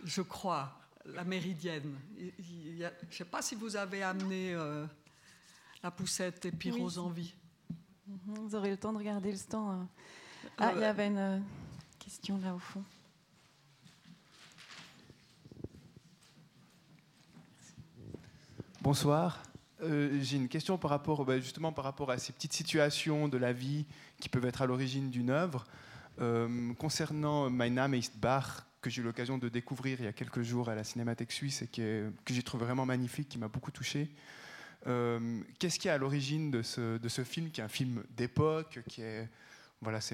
je crois. La Méridienne. Je ne sais pas si vous avez amené La Poussette et puis Rose en vie. Vous aurez le temps de regarder le stand. Il y avait une question là au fond. Bonsoir. J'ai une question par rapport à ces petites situations de la vie qui peuvent être à l'origine d'une œuvre. Concernant Mein Name ist Bach, que j'ai eu l'occasion de découvrir il y a quelques jours à la Cinémathèque Suisse et que j'ai trouvé vraiment magnifique, qui m'a beaucoup touché. Qu'est-ce qui est à l'origine de ce film, qui est un film d'époque, c'est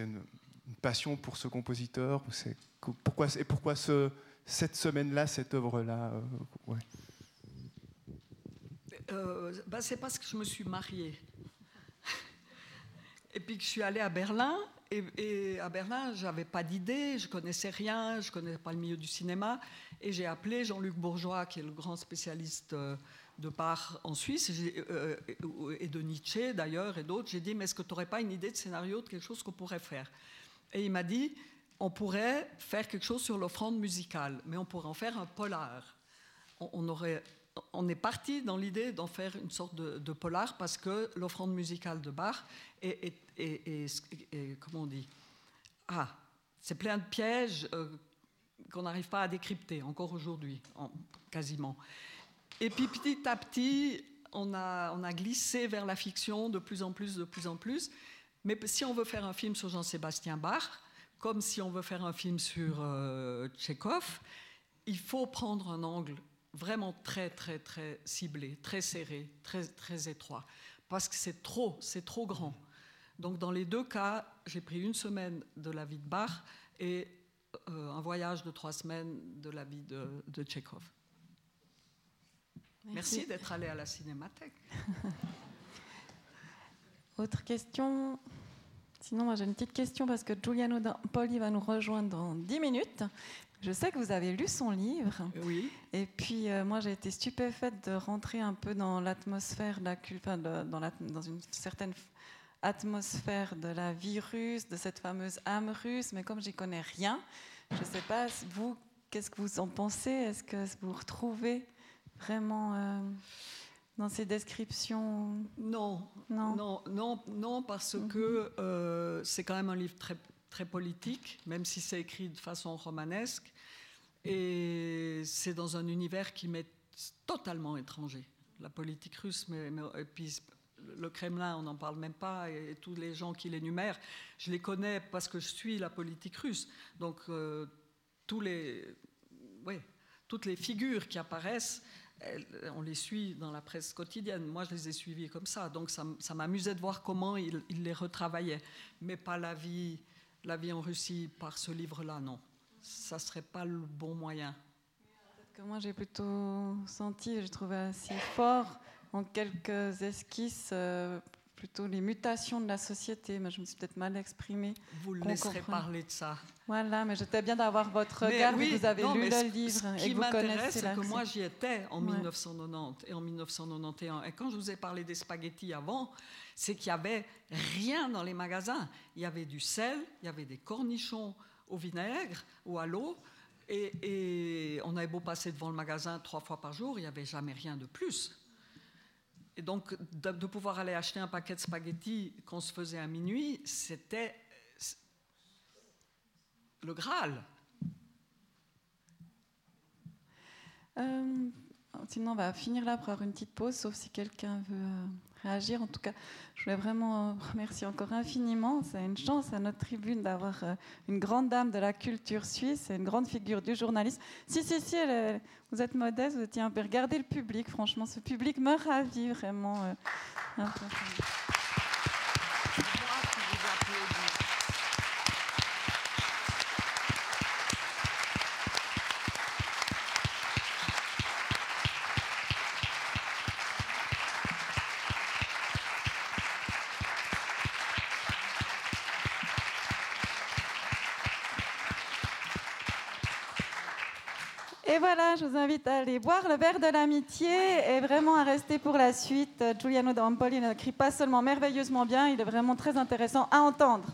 une passion pour ce compositeur, pourquoi cette semaine-là, cette œuvre-là c'est parce que je me suis mariée. Et puis que je suis allée à Berlin. Et à Berlin, je n'avais pas d'idée, je ne connaissais rien, je ne connaissais pas le milieu du cinéma. Et j'ai appelé Jean-Luc Bourgeois, qui est le grand spécialiste de Bach en Suisse, et de Nietzsche d'ailleurs, et d'autres. J'ai dit, mais est-ce que tu n'aurais pas une idée de scénario, de quelque chose qu'on pourrait faire? Et il m'a dit, on pourrait faire quelque chose sur l'offrande musicale, mais on pourrait en faire un polar. On est parti dans l'idée d'en faire une sorte de polar parce que l'offrande musicale de Bach est comment on dit, c'est plein de pièges qu'on n'arrive pas à décrypter encore aujourd'hui, quasiment. Et puis petit à petit, on a glissé vers la fiction de plus en plus. Mais si on veut faire un film sur Jean-Sébastien Bach, comme si on veut faire un film sur Tchekhov, il faut prendre un angle vraiment très, très, très ciblé, très serré, très, très étroit, parce que c'est trop grand. Donc dans les deux cas, j'ai pris une semaine de la vie de Bach et un voyage de 3 semaines de la vie de Tchekhov. Merci d'être allé à la Cinémathèque. Autre question? Sinon, moi j'ai une petite question parce que Giuliano da Empoli va nous rejoindre dans 10 minutes. Je sais que vous avez lu son livre. Oui. Et puis, moi, j'ai été stupéfaite de rentrer un peu dans l'atmosphère, dans une certaine atmosphère de la vie russe, de cette fameuse âme russe. Mais comme j'y connais rien, je ne sais pas, vous, qu'est-ce que vous en pensez? Est-ce que vous retrouvez vraiment dans ces descriptions? Non, parce que c'est quand même un livre très politique, même si c'est écrit de façon romanesque, et c'est dans un univers qui m'est totalement étranger. La politique russe, et puis le Kremlin, on n'en parle même pas, et tous les gens qui l'énumèrent, je les connais parce que je suis la politique russe. Donc toutes les figures qui apparaissent, on les suit dans la presse quotidienne. Moi, je les ai suivies comme ça, donc ça m'amusait de voir comment ils les retravaillaient, mais pas la vie en Russie par ce livre-là, non. Ça ne serait pas le bon moyen. Peut-être que moi, j'ai plutôt senti, je trouvais assez fort, en quelques esquisses, plutôt les mutations de la société. Mais je me suis peut-être mal exprimée. Vous le laisserez parler de ça. Voilà, mais j'étais bien d'avoir votre regard. Oui, vous avez lu le livre et vous connaissez. Ce qui m'intéresse, c'est que moi, j'y étais en 1990 et en 1991. Et quand je vous ai parlé des spaghettis avant, c'est qu'il n'y avait rien dans les magasins. Il y avait du sel, il y avait des cornichons au vinaigre ou à l'eau, et on avait beau passer devant le magasin 3 fois par jour, il n'y avait jamais rien de plus. Et donc, de pouvoir aller acheter un paquet de spaghettis qu'on se faisait à minuit, c'était le Graal. Sinon, on va finir là pour avoir une petite pause, sauf si quelqu'un veut réagir. En tout cas, je voulais vraiment remercier encore infiniment. C'est une chance à notre tribune d'avoir une grande dame de la culture suisse et une grande figure du journalisme. Si, vous êtes modeste, vous étiez un peu... Regardez le public, franchement, ce public me ravit vraiment. Et voilà, je vous invite à aller boire le verre de l'amitié et vraiment à rester pour la suite. Giuliano da Empoli n'écrit pas seulement merveilleusement bien, il est vraiment très intéressant à entendre.